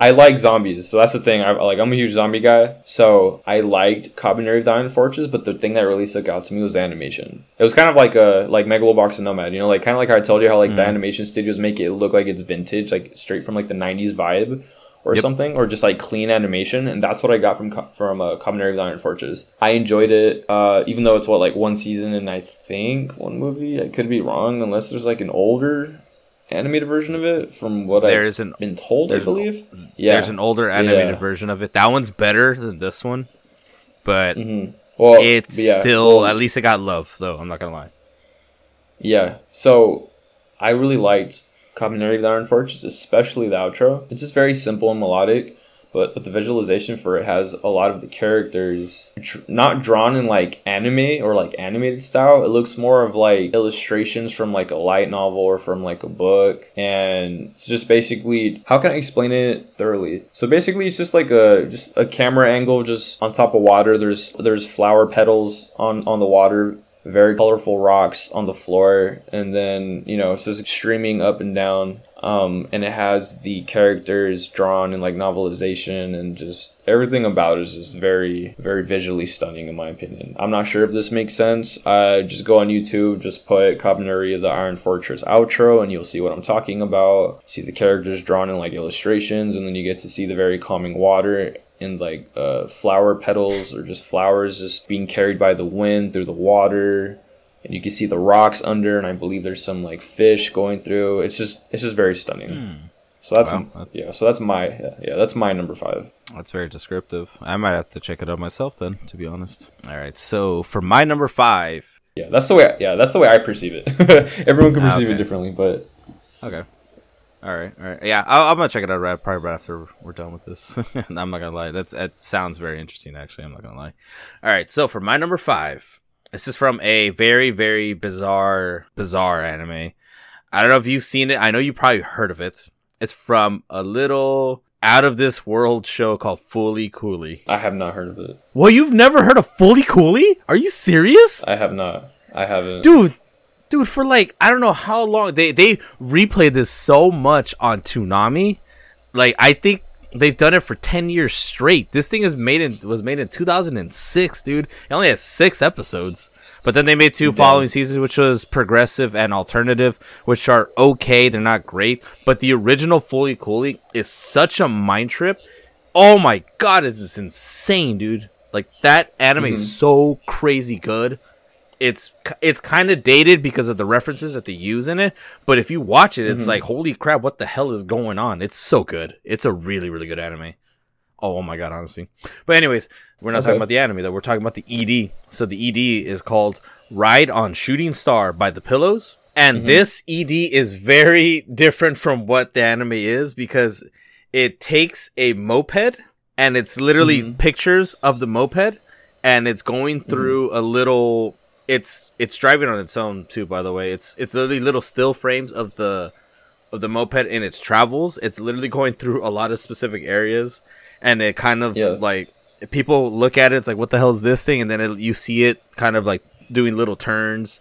I like zombies, so that's the thing. I'm a huge zombie guy, so I liked Cabaneri of the Iron Fortress, but the thing that really stuck out to me was the animation. It was kind of like Megalobox and Nomad, you know, like kind of like how I told you how like the animation studios make it look like it's vintage, like straight from like the 90s vibe or something, or just like clean animation. And that's what I got from Cabaneri of the Iron Fortress. I enjoyed it, even though it's like one season and I think one movie. I could be wrong, unless there's like an older animated version of it. From what I've been told, I believe there's an older animated version of it. That one's better than this one, but still, at least it got love, though. I'm not gonna lie. Yeah, so I really liked Cabaneri of the Iron Fortress, especially the outro. It's just very simple and melodic, but the visualization for it has a lot of the characters not drawn in like anime or like animated style. It looks more of like illustrations from like a light novel or from like a book. And it's just basically, how can I explain it thoroughly? So basically it's just like a camera angle just on top of water. There's flower petals on the water, very colorful rocks on the floor, and then, you know, it's just streaming up and down, and it has the characters drawn in like novelization, and just everything about it is just very, very visually stunning, in my opinion. I'm not sure if this makes sense. Just go on YouTube, just put Cabaneri of the Iron Fortress outro, and you'll see what I'm talking about. See the characters drawn in like illustrations, and then you get to see the very calming water and like flower petals or just flowers just being carried by the wind through the water, and you can see the rocks under, and I believe there's some like fish going through. It's just very stunning. So that's that's my number 5. That's very descriptive. I might have to check it out myself then, to be honest. All right, so for my number 5, that's the way I perceive it. Everyone can perceive it differently, but All right. Yeah, I'm gonna check it out probably right after we're done with this. I'm not gonna lie, that sounds very interesting. Actually, I'm not gonna lie. All right, so for my number 5, this is from a very, very bizarre anime. I don't know if you've seen it. I know you probably heard of it. It's from a little out of this world show called Fully Cooley. I have not heard of it. Well, you've never heard of Fully Cooley? Are you serious? I have not. I haven't, dude. Dude, for like, I don't know how long, they replayed this so much on Toonami. Like, I think they've done it for 10 years straight. This thing was made in 2006, dude. It only has 6 episodes. But then they made two following seasons, which was Progressive and Alternative, which are okay. They're not great. But the original Fully Cooley is such a mind trip. Oh my god, this is insane, dude. Like, that anime is so crazy good. It's kind of dated because of the references that they use in it. But if you watch it, it's like, holy crap, what the hell is going on? It's so good. It's a really, really good anime. Oh my god, honestly. But anyways, we're not talking about the anime, though. We're talking about the ED. So the ED is called Ride on Shooting Star by the Pillows. And this ED is very different from what the anime is, because it takes a moped, and it's literally pictures of the moped, and it's going through a little... It's driving on its own, too, by the way. It's literally little still frames of the moped in its travels. It's literally going through a lot of specific areas, and it kind of, like, people look at it, it's like, what the hell is this thing? And then you see it kind of, like, doing little turns,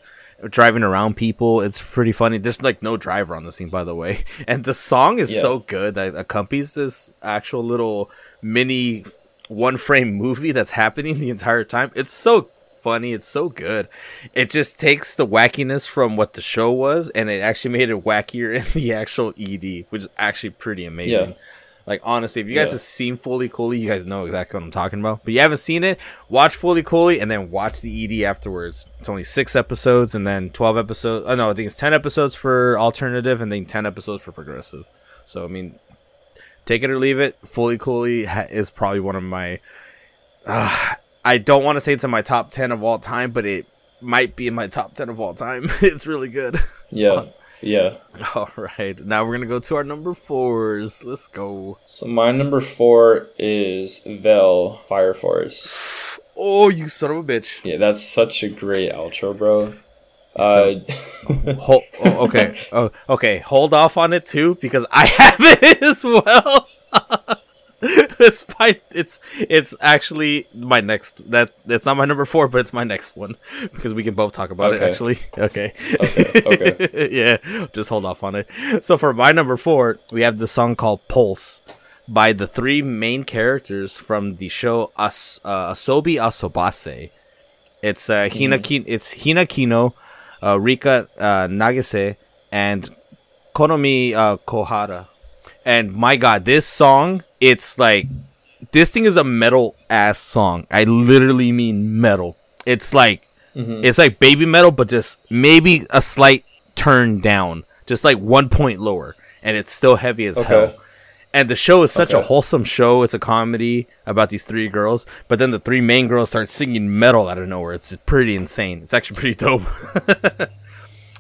driving around people. It's pretty funny. There's, like, no driver on this thing, by the way. And the song is so good that accompanies this actual little mini one-frame movie that's happening the entire time. It's so funny, it's so good. It just takes the wackiness from what the show was, and it actually made it wackier in the actual ED, which is actually pretty amazing. Like, honestly, if you guys have seen Fully Cooley, you guys know exactly what I'm talking about. But you haven't seen it, watch Fully Cooley and then watch the ED afterwards. It's only 6 episodes, and then 12 episodes. Oh no, I think it's 10 episodes for Alternative, and then 10 episodes for Progressive. So I mean, take it or leave it, Fully Cooley is probably one of my I don't want to say it's in my top 10 of all time, but it might be in my top 10 of all time. It's really good. Yeah. Yeah. All right. Now we're going to go to our number 4s. Let's go. So my number 4 is Vel Fire Force. Oh, you son of a bitch. Yeah, that's such a great outro, bro. Okay. Hold off on it too, because I have it as well. It's actually my next. That's not my number 4, but it's my next one, because we can both talk about it. Actually, okay. Yeah, just hold off on it. So for my number 4, we have the song called "Pulse" by the 3 main characters from the show Asobi Asobase. It's Hinakino, Rika Nagase, and Konomi Kohara. And my god, this song, it's like, this thing is a metal ass song. I literally mean metal. It's like it's like baby metal, but just maybe a slight turn down, just like 1 point lower, and it's still heavy as hell. And the show is such a wholesome show. It's a comedy about these 3 girls, but then the 3 main girls start singing metal out of nowhere. It's pretty insane. It's actually pretty dope.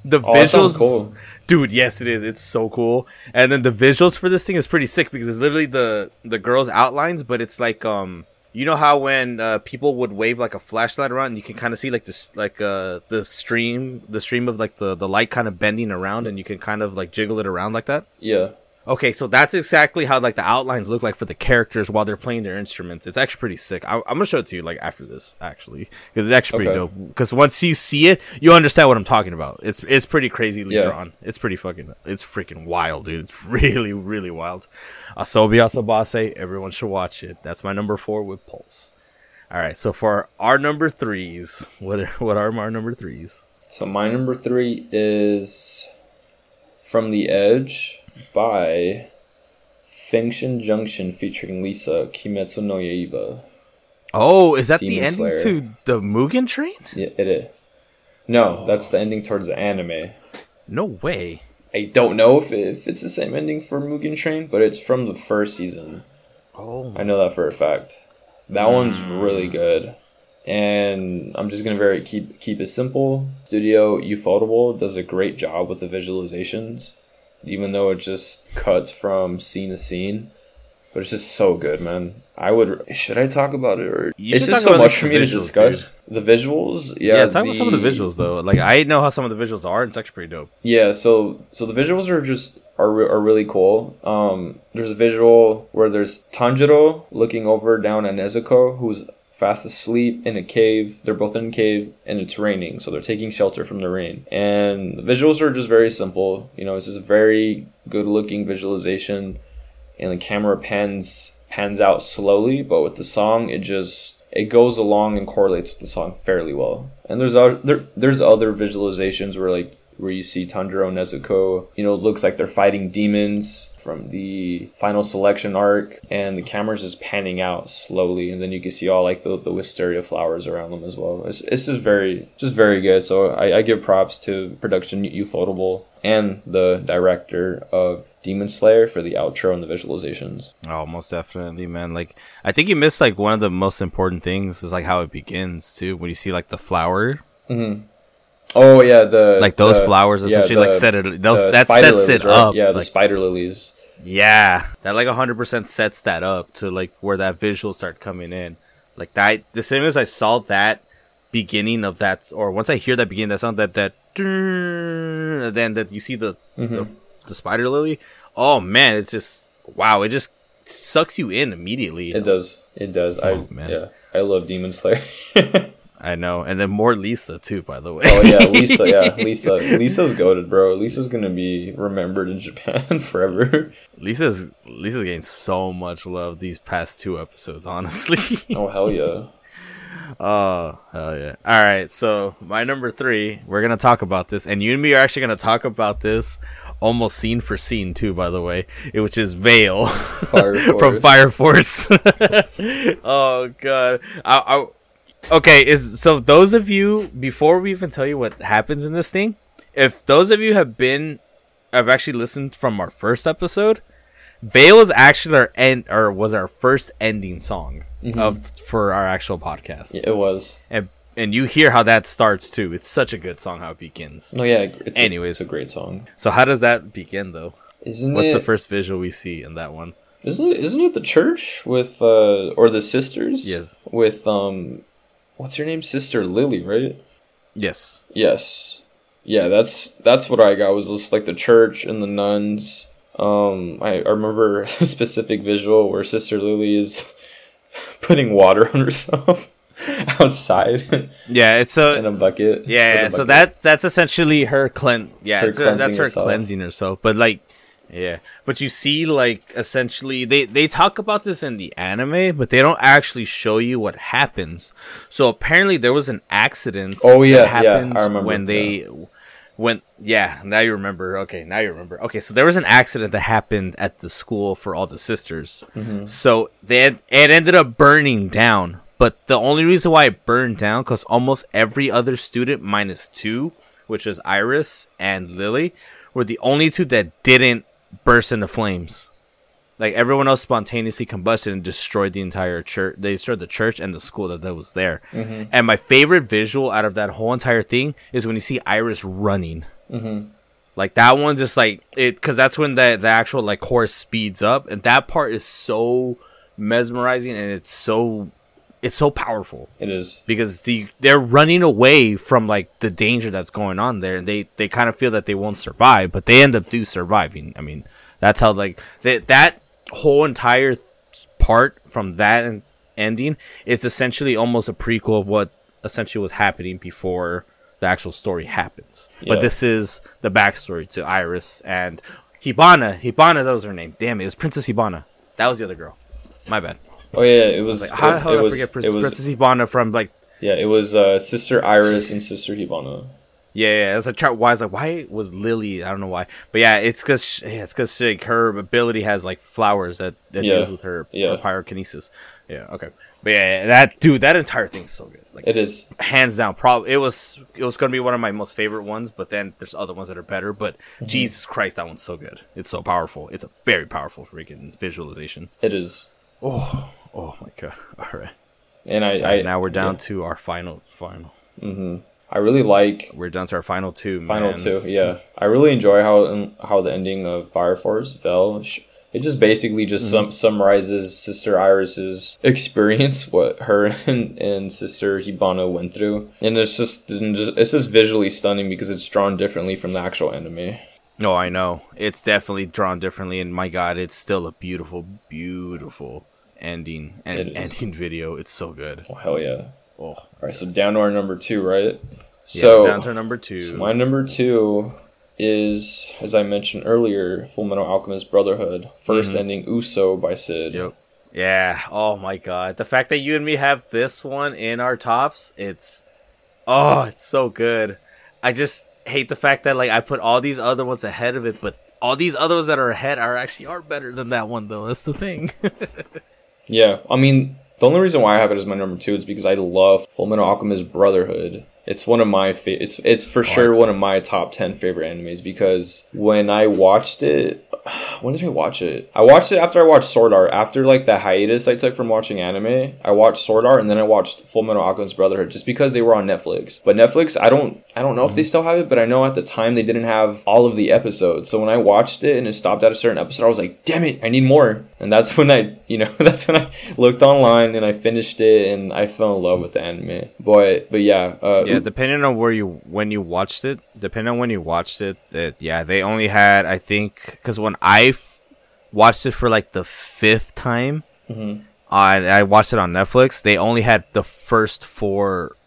The visuals, cool. Dude, yes it is. It's so cool. And then the visuals for this thing is pretty sick, because it's literally the girls' outlines, but it's like, you know how when people would wave like a flashlight around, and you can kind of see like this, like the stream of like the light kind of bending around, and you can kind of like jiggle it around like that. Yeah. Okay, so that's exactly how like the outlines look like for the characters while they're playing their instruments. It's actually pretty sick. I'm gonna show it to you like after this, actually, because it's actually pretty dope. Because once you see it, you understand what I'm talking about. It's pretty crazily drawn. It's pretty freaking wild, dude. It's really, really wild. Asobi Asobase, everyone should watch it. That's my number 4 with Pulse. All right, so for our number 3s, what are our number 3s? So my number 3 is From the Edge by Function Junction featuring Lisa, Kimetsu no Yaiba. Oh, is that Demon the ending Slayer. To the Mugen Train? Yeah, it is. No, that's the ending towards the anime. No way. I don't know if it's the same ending for Mugen Train, but it's from the first season. Oh. I know that for a fact. That one's really good. And I'm just going to keep it simple. Studio Ufotable does a great job with the visualizations, even though it just cuts from scene to scene. But it's just so good, man. Should I talk about it? Or it's just so much for me to discuss. Dude. The visuals? Yeah, talk about some of the visuals, though. Like, I know how some of the visuals are, and it's actually pretty dope. Yeah, so the visuals are really cool. There's a visual where there's Tanjiro looking over down at Nezuko, who's fast asleep in a cave. They're both in a cave, and it's raining, so they're taking shelter from the rain. And the visuals are just very simple. You know, it's just a very good-looking visualization, and the camera pans out slowly, but with the song, it just it goes along and correlates with the song fairly well. And there's other visualizations where you see Tanjiro and Nezuko, it looks like they're fighting demons from the final selection arc, and the camera's just panning out slowly, and then you can see all the wisteria flowers around them as well. It's just very good. So I give props to production Ufotable and the director of Demon Slayer for the outro and the visualizations. Oh, most definitely, man. I think you missed one of the most important things is how it begins too, when you see the flower. Mm-hmm. Oh yeah, those flowers essentially set it. That sets it up. Yeah, the spider lilies. Yeah, that 100% sets that up to where that visual start coming in. That, as soon as I saw that beginning of that, or once I hear that beginning, that sound then that you see the spider lily. Oh man, it's just wow! It just sucks you in immediately. It does. Oh, man. Yeah, I love Demon Slayer. I know, and then more Lisa too, by the way. Oh yeah, Lisa. Yeah, Lisa's goated, bro. Lisa's gonna be remembered in Japan forever. Lisa's gained so much love these past two episodes, honestly. Oh hell yeah. Oh hell yeah. All right, so my number 3, we're gonna talk about this, and you and me are actually gonna talk about this almost scene for scene too, by the way, which is Veil from Fire Force. Oh god. Okay, so those of you, before we even tell you what happens in this thing, if those of you have actually listened from our first episode, Veil is actually was our first ending song for our actual podcast. Yeah, it was, and you hear how that starts too. It's such a good song how it begins. Oh yeah, it's a great song. So how does that begin though? What's the first visual we see in that one? Isn't it the church with or the sisters? Yes, with what's her name? Sister Lily, right? Yes. Yeah, that's what I got. Was just the church and the nuns. I remember a specific visual where Sister Lily is putting water on herself outside. Yeah, it's in a bucket. Yeah, so that's essentially her cleansing herself. But yeah, but you see, essentially, they talk about this in the anime, but they don't actually show you what happens. So apparently, there was an accident. Oh yeah, that happened I remember when now you remember. Okay, so there was an accident that happened at the school for all the sisters. Mm-hmm. So it ended up burning down. But the only reason why it burned down because almost every other student minus 2, which is Iris and Lily, were the only 2 that didn't burst into flames. Everyone else spontaneously combusted and destroyed the entire church. They destroyed the church and the school that was there. Mm-hmm. And my favorite visual out of that whole entire thing is when you see Iris running. Mm-hmm. That one just it, because that's when the actual chorus speeds up, and that part is so mesmerizing, and it's so powerful. It is, because they're running away from the danger that's going on there, and they kind of feel that they won't survive, but they end up surviving. I mean, that's how that whole entire part from that ending. It's essentially almost a prequel of what essentially was happening before the actual story happens. Yeah. But this is the backstory to Iris and Hibana. Hibana, that was her name. Damn it was Princess Hibana. That was the other girl. My bad. Oh yeah, it was. How the hell did I forget Princess Hibana from Yeah, it was Sister Iris and Sister Hibana. Yeah, it was why I was why was Lily? I don't know why, but yeah, it's because her ability has flowers that deals with her pyrokinesis. Yeah, okay, but yeah, that entire thing's so good. It is hands down. Probably it was gonna be one of my most favorite ones, but then there's other ones that are better. But Jesus Christ, that one's so good. It's so powerful. It's a very powerful freaking visualization. It is. Oh my god! All right, and now we're down to our final. Mm-hmm. We're down to our final 2. Final 2, yeah. I really enjoy how the ending of Fire Force fell. It just basically summarizes Sister Iris's experience, what her and Sister Hibana went through, and it's just visually stunning because it's drawn differently from the actual anime. No, I know. It's definitely drawn differently, and my god, it's still a beautiful, beautiful ending video. It's so good. Oh hell yeah. Oh, all right, so down to our number 2, right? Yeah, down to number 2. So my number 2 is, as I mentioned earlier, Fullmetal Alchemist Brotherhood, first ending Uso by Sid. Yep. Yeah. Oh my god. The fact that you and me have this one in our tops, it's so good. I just hate the fact that, like, I put all these other ones ahead of it, but all these other ones that are ahead are actually better than that one, though. That's the thing. Yeah. I mean, the only reason why I have it as my number 2 is because I love Fullmetal Alchemist Brotherhood. It's one of my it's for sure one of my top 10 favorite animes, because when I watched it, when did I watch it? I watched it after I watched Sword Art. After like the hiatus I took from watching anime, I watched Sword Art and then I watched Fullmetal Alchemist Brotherhood just because they were on Netflix. But Netflix, I don't know if they still have it, but I know at the time they didn't have all of the episodes. So when I watched it and it stopped at a certain episode, I was like, "Damn it, I need more." And that's when I looked online and I finished it and I fell in love with the anime. But yeah, depending on when you watched it, they only had, I think, because when I watched it for like the 5th time, I watched it on Netflix, they only had the first 4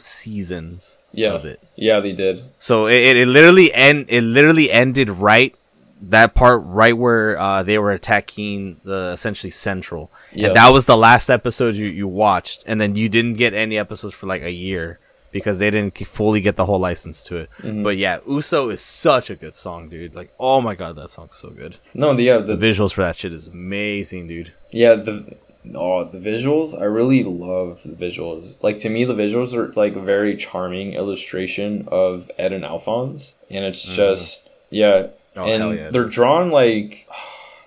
seasons of it. Yeah, they did. So it literally ended right where they were attacking the essentially Central, and that was the last episode you watched, and then you didn't get any episodes for like a year, because they didn't fully get the whole license to it. But yeah, Uso is such a good song, dude. Like, oh my god, that song's so good. No, the visuals for that shit is amazing, dude. Yeah, the visuals, I really love the visuals. Like, to me, the visuals are like a very charming illustration of Ed and Alphonse, and it's just they're drawn like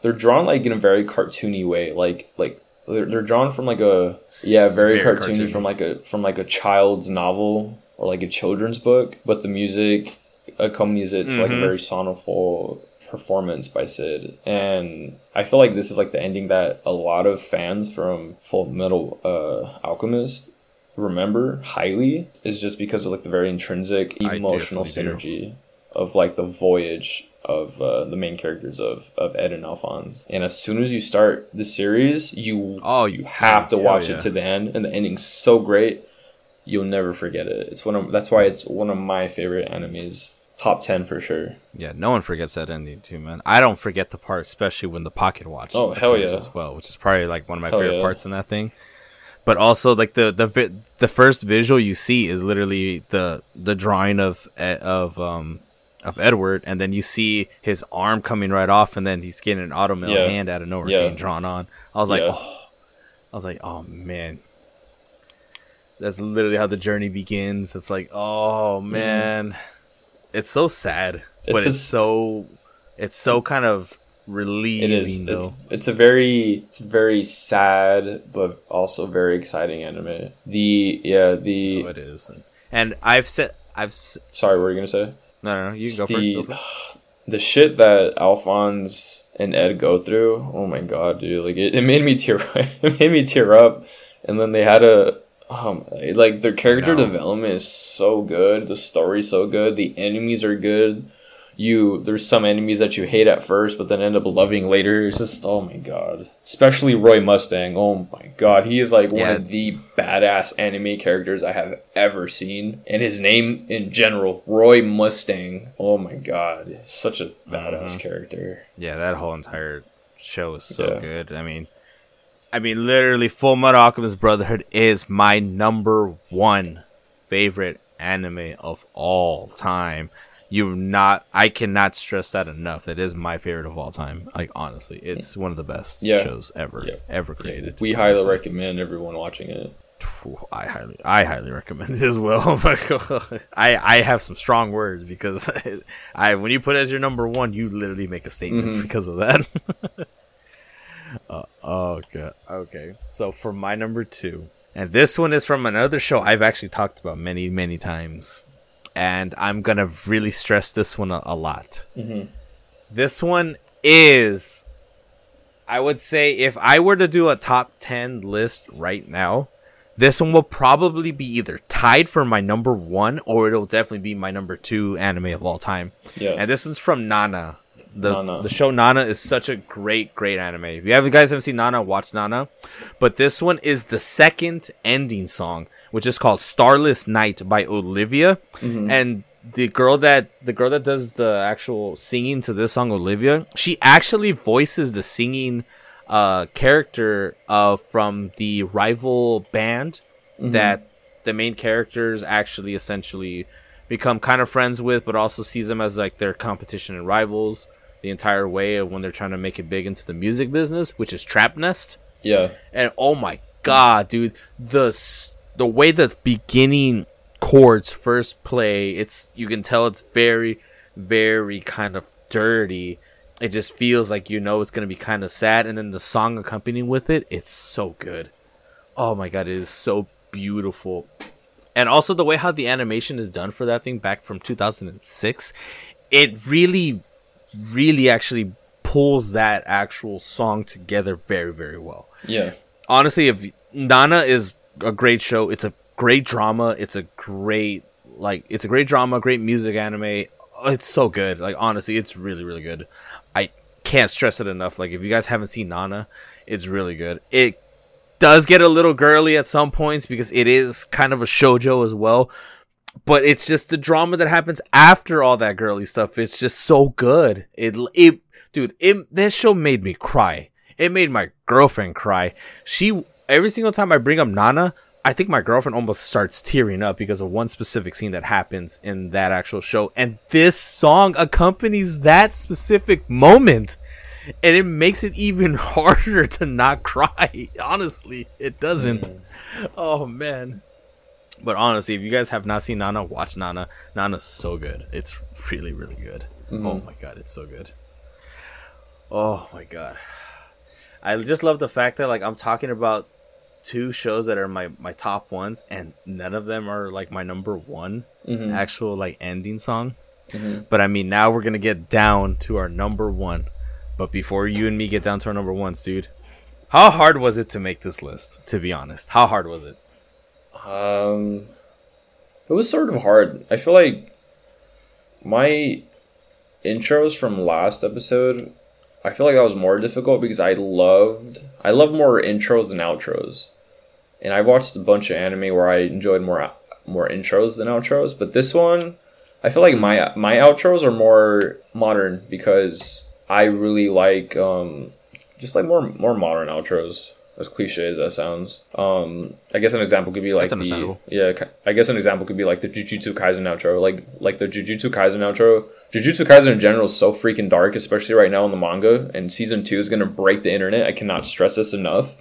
in a very cartoony way, like they're drawn from like a very cartoony from like a child's novel or like a children's book, but the music accompanies it to like a very sonorful performance by Sid. And I feel like this is like the ending that a lot of fans from Fullmetal Alchemist remember highly, is just because of like the very intrinsic emotional synergy of like the voyage of the main characters of Ed and Alphonse. And as soon as you start the series, you have to watch it to the end, and the ending's so great, you'll never forget it. That's why it's one of my favorite animes, top 10 for sure. Yeah, no one forgets that ending too, man. I don't forget the part, especially when the pocket watch. Oh, hell yeah. As well, which is probably like one of my favorite parts in that thing. But also, like, the first visual you see is literally the drawing of Edward, and then you see his arm coming right off, and then he's getting an auto mail hand out of nowhere being drawn on. I was like, oh man, that's literally how the journey begins. It's like, oh man, it's so sad, but it's so kind of relieving. It is. It's a very sad but also very exciting anime. It is, and sorry, what were you gonna say? No, you can go for it. The shit that Alphonse and Ed go through, oh my god, dude! Like it made me tear. It made me tear up. And then they had their character development is so good. The story's so good. The enemies are good. There's some enemies that you hate at first, but then end up loving later. It's just, oh my god. Especially Roy Mustang. Oh my god, he is like one of the badass anime characters I have ever seen. And his name in general, Roy Mustang. Oh my god, such a badass character. Yeah, that whole entire show is so good. I mean, literally, Fullmetal Alchemist Brotherhood is my number 1 favorite anime of all time. I cannot stress that enough. That is my favorite of all time. Like, honestly, it's one of the best shows ever created. We highly recommend everyone watching it. I highly recommend it as well. Oh my god. I have some strong words, because when you put it as your number 1, you literally make a statement because of that. Oh god. Okay. So for my number 2, and this one is from another show I've actually talked about many, many times, and I'm gonna really stress this one a lot. This one is, I would say, if I were to do a top 10 list right now, this one will probably be either tied for my number 1, or it'll definitely be my number 2 anime of all time. And this one's from Nana. The show Nana is such a great anime. If you guys haven't seen Nana, watch Nana. But this one is the 2nd ending song, which is called "Starless Night" by Olivia, and the girl that does the actual singing to this song, Olivia, she actually voices the singing character from the rival band that the main characters actually essentially become kind of friends with, but also sees them as like their competition and rivals the entire way of when they're trying to make it big into the music business, which is Trap Nest. Yeah. And oh my god, dude, the way the beginning chords first play, it's, you can tell it's very, very kind of dirty. It just feels like, you know, it's going to be kind of sad. And then the song accompanying with it, it's so good. Oh my god, it is so beautiful. And also the way how the animation is done for that thing back from 2006, it really actually pulls that actual song together very, very well. Yeah. Honestly, if Nana is a great show. It's a great drama. It's a great, like, it's a great drama, great music anime. It's so good. Like, honestly, it's really, really good. I can't stress it enough. Like, if you guys haven't seen Nana, it's really good. It does get a little girly at some points because it is kind of a shoujo as well. But it's just the drama that happens after all that girly stuff. It's just so good. This show made me cry. It made my girlfriend cry. Every single time I bring up Nana, I think my girlfriend almost starts tearing up because of one specific scene that happens in that actual show. And this song accompanies that specific moment. And it makes it even harder to not cry. Honestly, it doesn't. Oh, man. But honestly, if you guys have not seen Nana, watch Nana. Nana's so good. It's really, really good. Oh, my God. It's so good. Oh, my God. I just love the fact that, like, I'm talking about two shows that are my top ones, and none of them are like my number one actual like ending song. But I mean, now we're gonna get down to our number one. But before you and me get down to our number ones, dude, how hard was it to make this list? To be honest, how hard was it? It was sort of hard. I feel like my intros from last episode, I feel like that was more difficult because I love more intros than outros. And I've watched a bunch of anime where I enjoyed more intros than outros. But this one, I feel like my outros are more modern because I really like just like more modern outros, as cliche as that sounds. I guess an example could be like the Jujutsu Kaisen outro. Like the Jujutsu Kaisen outro. Jujutsu Kaisen in general is so freaking dark, especially right now in the manga. And season 2 is gonna break the internet. I cannot stress this enough.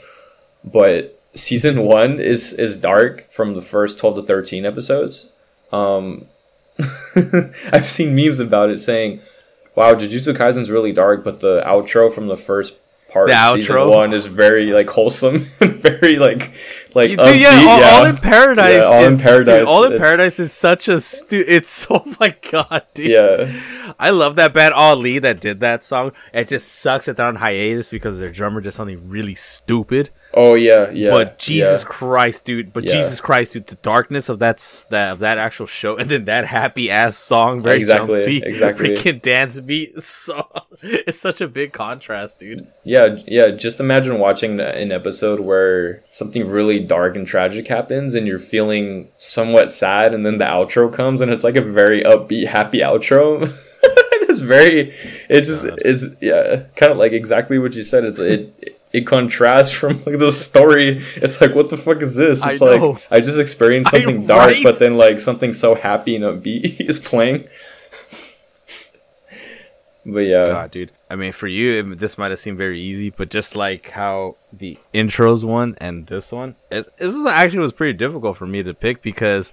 But season 1 is dark from the first 12 to 13 episodes. I've seen memes about it saying, "Wow, Jujutsu Kaisen's really dark, but the outro from the first part of season 1 is very like wholesome and very like upbeat, All in Paradise. Yeah, All in Paradise is such a it's oh my god, dude. Yeah. I love that band Ali that did that song. It just sucks that they're on hiatus because their drummer did something really stupid. Oh yeah. Jesus Christ, dude, the darkness of that actual show, and then that happy ass song, very jumpy, freaking dance beat. It's such a big contrast, dude. Yeah. Just imagine watching an episode where something really dark and tragic happens, and you're feeling somewhat sad, and then the outro comes, and it's like a very upbeat, happy outro. Kind of like exactly what you said. It contrasts from like the story. It's like, what the fuck is this? It's like I just experienced something dark, but then like something so happy and upbeat is playing. But yeah, God, dude. I mean, for you, this might have seemed very easy, but just like how the intros one and this one, this actually was pretty difficult for me to pick because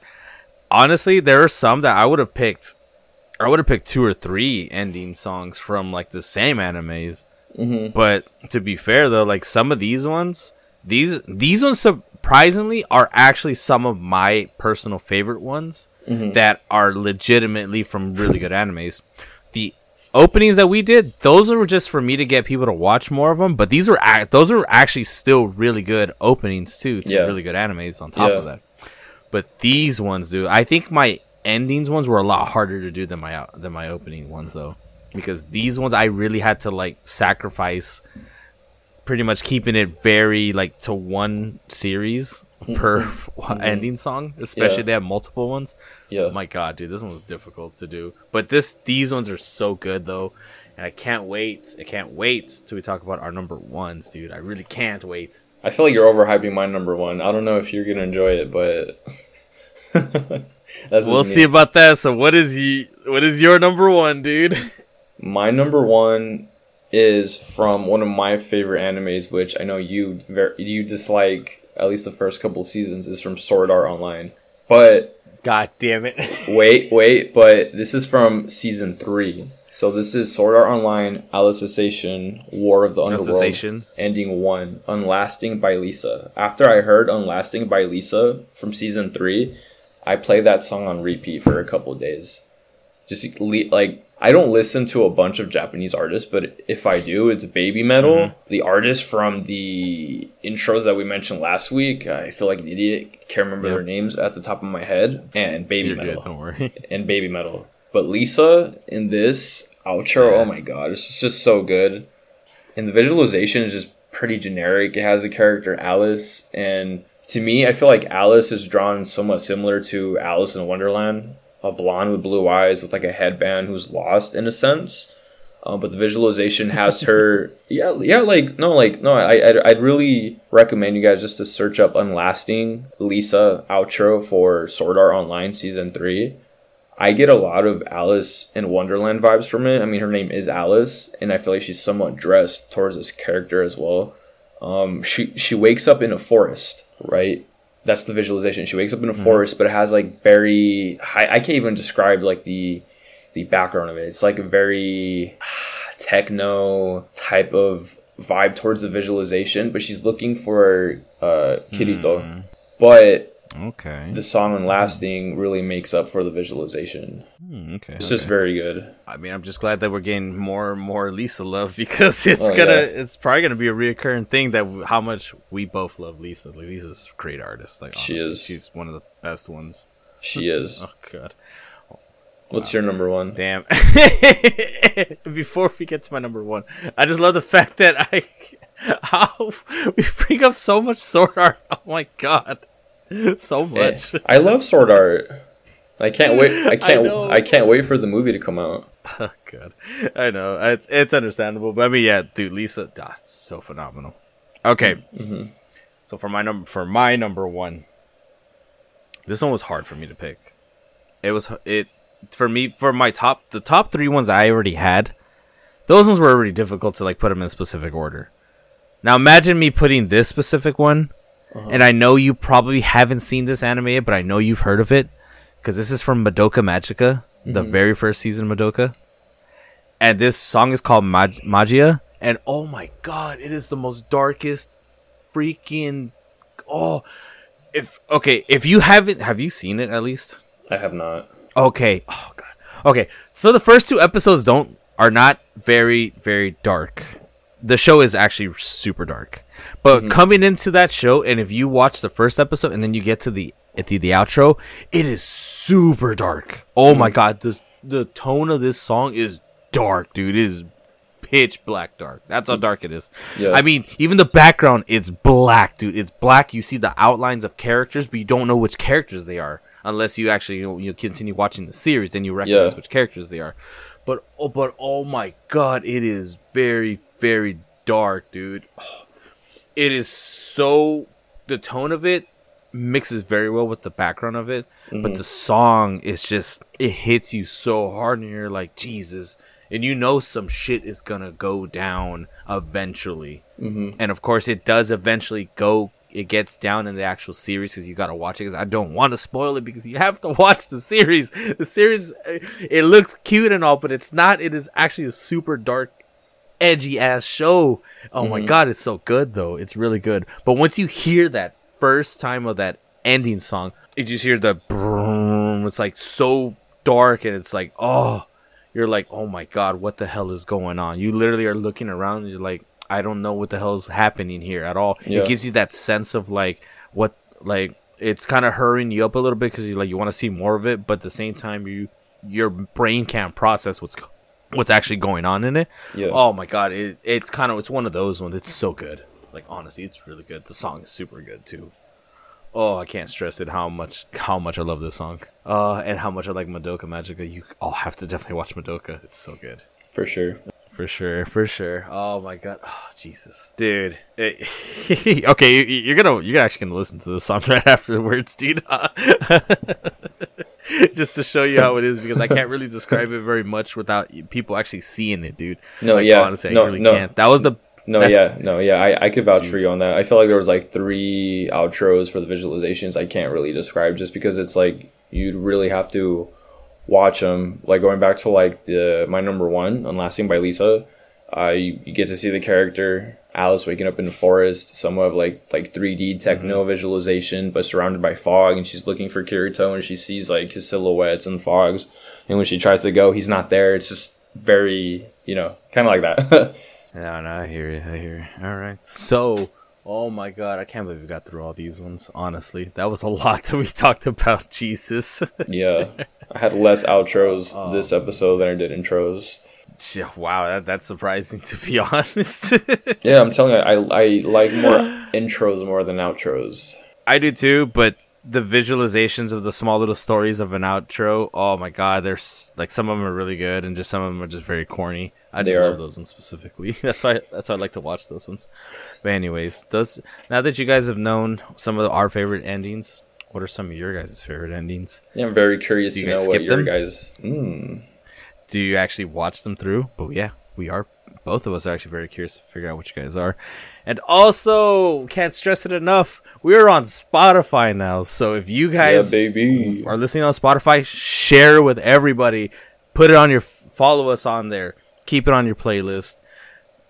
honestly, there are some that I would have picked. I would have picked 2 or 3 ending songs from like the same animes. But to be fair though, like some of these ones, these ones surprisingly are actually some of my personal favorite ones that are legitimately from really good animes. The openings that we did, those were just for me to get people to watch more of them, but those are actually still really good openings too to really good animes on top of that. But these ones, dude, I think my endings ones were a lot harder to do than my opening ones though. Because these ones I really had to like sacrifice, pretty much keeping it very like to one series per ending song. Especially they have multiple ones. Yeah. Oh my god, dude, this one was difficult to do. But these ones are so good though. And I can't wait till we talk about our number ones, dude. I really can't wait. I feel like you're overhyping my number one. I don't know if you're going to enjoy it, but we'll see about that. So what is your number one, dude? My number one is from one of my favorite animes, which I know you dislike, at least the first couple of seasons, is from Sword Art Online. But god damn it. wait, but this is from season 3. So this is Sword Art Online, Alice Cessation, War of the Underworld, Cessation. Ending 1, Unlasting by Lisa. After I heard Unlasting by Lisa from season 3, I played that song on repeat for a couple of days. Just like, I don't listen to a bunch of Japanese artists, but if I do, it's baby metal. Mm-hmm. The artist from the intros that we mentioned last week, I feel like an idiot, can't remember their names at the top of my head, and baby metal. Good, don't worry. And baby metal. But Lisa in this outro, oh my god, it's just so good. And the visualization is just pretty generic. It has the character Alice, and to me, I feel like Alice is drawn somewhat similar to Alice in Wonderland. A blonde with blue eyes with like a headband who's lost in a sense. But the visualization has her, I'd really recommend you guys just to search up Unlasting Lisa outro for Sword Art Online season 3. I get a lot of Alice in Wonderland vibes from it. I mean, her name is Alice, and I feel like she's somewhat dressed towards this character as well. She wakes up in a forest, right? That's the visualization. She wakes up in a forest, but it has like very high, I can't even describe like the background of it. It's like a very techno type of vibe towards the visualization, but she's looking for Kirito. But okay, the song Unlasting really makes up for the visualization. Just very good. I mean, I'm just glad that we're getting more and more Lisa love, because it's probably gonna be a reoccurring thing that how much we both love Lisa. Like, Lisa's a great artist. Like, honestly, she's one of the best ones. She is. Oh god. What's your number one? Damn. Before we get to my number one, I just love the fact that we bring up so much Sword Art. Oh my god. So much. I love Sword Art. I can't wait for the movie to come out. Oh god. I know. It's understandable, but I mean, yeah, dude, Lisa, that's so phenomenal. Okay. Mm-hmm. So for my number 1. This one was hard for me to pick. The top 3 ones that I already had. Those ones were already difficult to like put them in a specific order. Now imagine me putting this specific one. Uh-huh. And I know you probably haven't seen this anime, but I know you've heard of it, because this is from Madoka Magica, the very first season of Madoka. And this song is called Magia. And oh my god, it is the most darkest freaking... If you haven't... Have you seen it, at least? I have not. Okay. Oh god. Okay, so the first 2 episodes are not very, very dark. The show is actually super dark, but coming into that show, and if you watch the first episode and then you get to the outro, it is super dark. Oh my god, the tone of this song is dark, dude. It is pitch black dark. That's how dark it is. Yeah. I mean, even the background, it's black, dude. It's black. You see the outlines of characters, but you don't know which characters they are unless you actually you continue watching the series, then you recognize which characters they are. But oh my god, it is very dark, dude. It is so... The tone of it mixes very well with the background of it, but the song is just... It hits you so hard, and you're like, Jesus. And you know some shit is gonna go down eventually. Mm-hmm. And of course, it does eventually go... It gets down in the actual series, because you gotta watch it, because I don't want to spoil it, because you have to watch the series. The series, it looks cute and all, but it's not. It is actually a super dark, edgy ass show. Oh my god, it's so good though. It's really good. But once you hear that first time of that ending song, you just hear the brrrm. It's like so dark, and it's like, you're like, oh my god, what the hell is going on? You literally are looking around and you're like, I don't know what the hell is happening here at all. Yeah. It gives you that sense of like what, like it's kind of hurrying you up a little bit, because you like you want to see more of it, but at the same time your brain can't process what's actually going on in it. Yeah. Oh my god, it's one of those ones. It's so good. Like, honestly, it's really good. The song is super good too. I can't stress it how much I love this song, and how much I like Madoka Magica. You all have to definitely watch Madoka. It's so good, for sure. For sure. Oh my god. Oh, Jesus, dude. Okay, you're actually gonna listen to this song right afterwards, dude. Just to show you how it is, because I can't really describe it very much without people actually seeing it, dude. No, like, yeah, honestly, no, I really can't. That was the. No, yeah, no, yeah. I could vouch for you on that. I felt like there was like 3 outros for the visualizations I can't really describe, just because it's like you'd really have to watch them. Like going back to like my number one, Unlasting by Lisa, you get to see the character Alice waking up in the forest, somewhat of like 3D techno visualization, but surrounded by fog, and she's looking for Kirito, and she sees like his silhouettes and fogs, and when she tries to go, he's not there. It's just very, kind of like that. No, I hear you. All right, so oh my god, I can't believe we got through all these ones. Honestly, that was a lot that we talked about. Jesus. Yeah, I had less outros this episode than I did intros. Wow, that's surprising, to be honest. Yeah, I'm telling you, I like more intros more than outros. I do too, but the visualizations of the small little stories of an outro, oh my god, there's like some of them are really good and just some of them are just very corny. I love those ones specifically. That's why I like to watch those ones. But anyways, now that you guys have known some of our favorite endings, what are some of your guys' favorite endings? Yeah, I'm very curious to know what your guys. Do you actually watch them through? But yeah, we are. Both of us are actually very curious to figure out what you guys are. And also, can't stress it enough, we're on Spotify now. So if you guys are listening on Spotify, share with everybody. Put it on your... Follow us on there. Keep it on your playlist.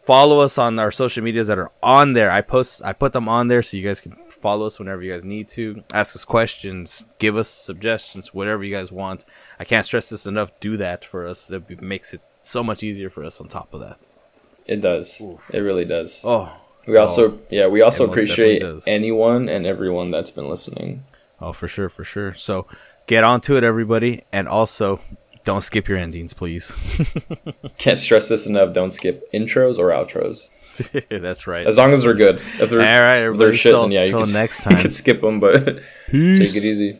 Follow us on our social medias that are on there. I put them on there so you guys can follow us whenever you guys need to. Ask us questions. Give us suggestions. Whatever you guys want. I can't stress this enough. Do that for us. It makes it so much easier for us on top of that. It does. Oof. It really does. We also appreciate anyone and everyone that's been listening. Oh, for sure. So get on to it, everybody. And also, don't skip your endings, please. Can't stress this enough. Don't skip intros or outros. That's right. As long as they're good. If they're, all right, everybody. If they're shit, so, then yeah, you can, next time. You can skip them, but peace. Take it easy.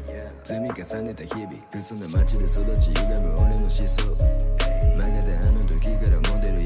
み重ねた日々くすんだ街で育ち歪む俺の思想曲がったあの時からモデル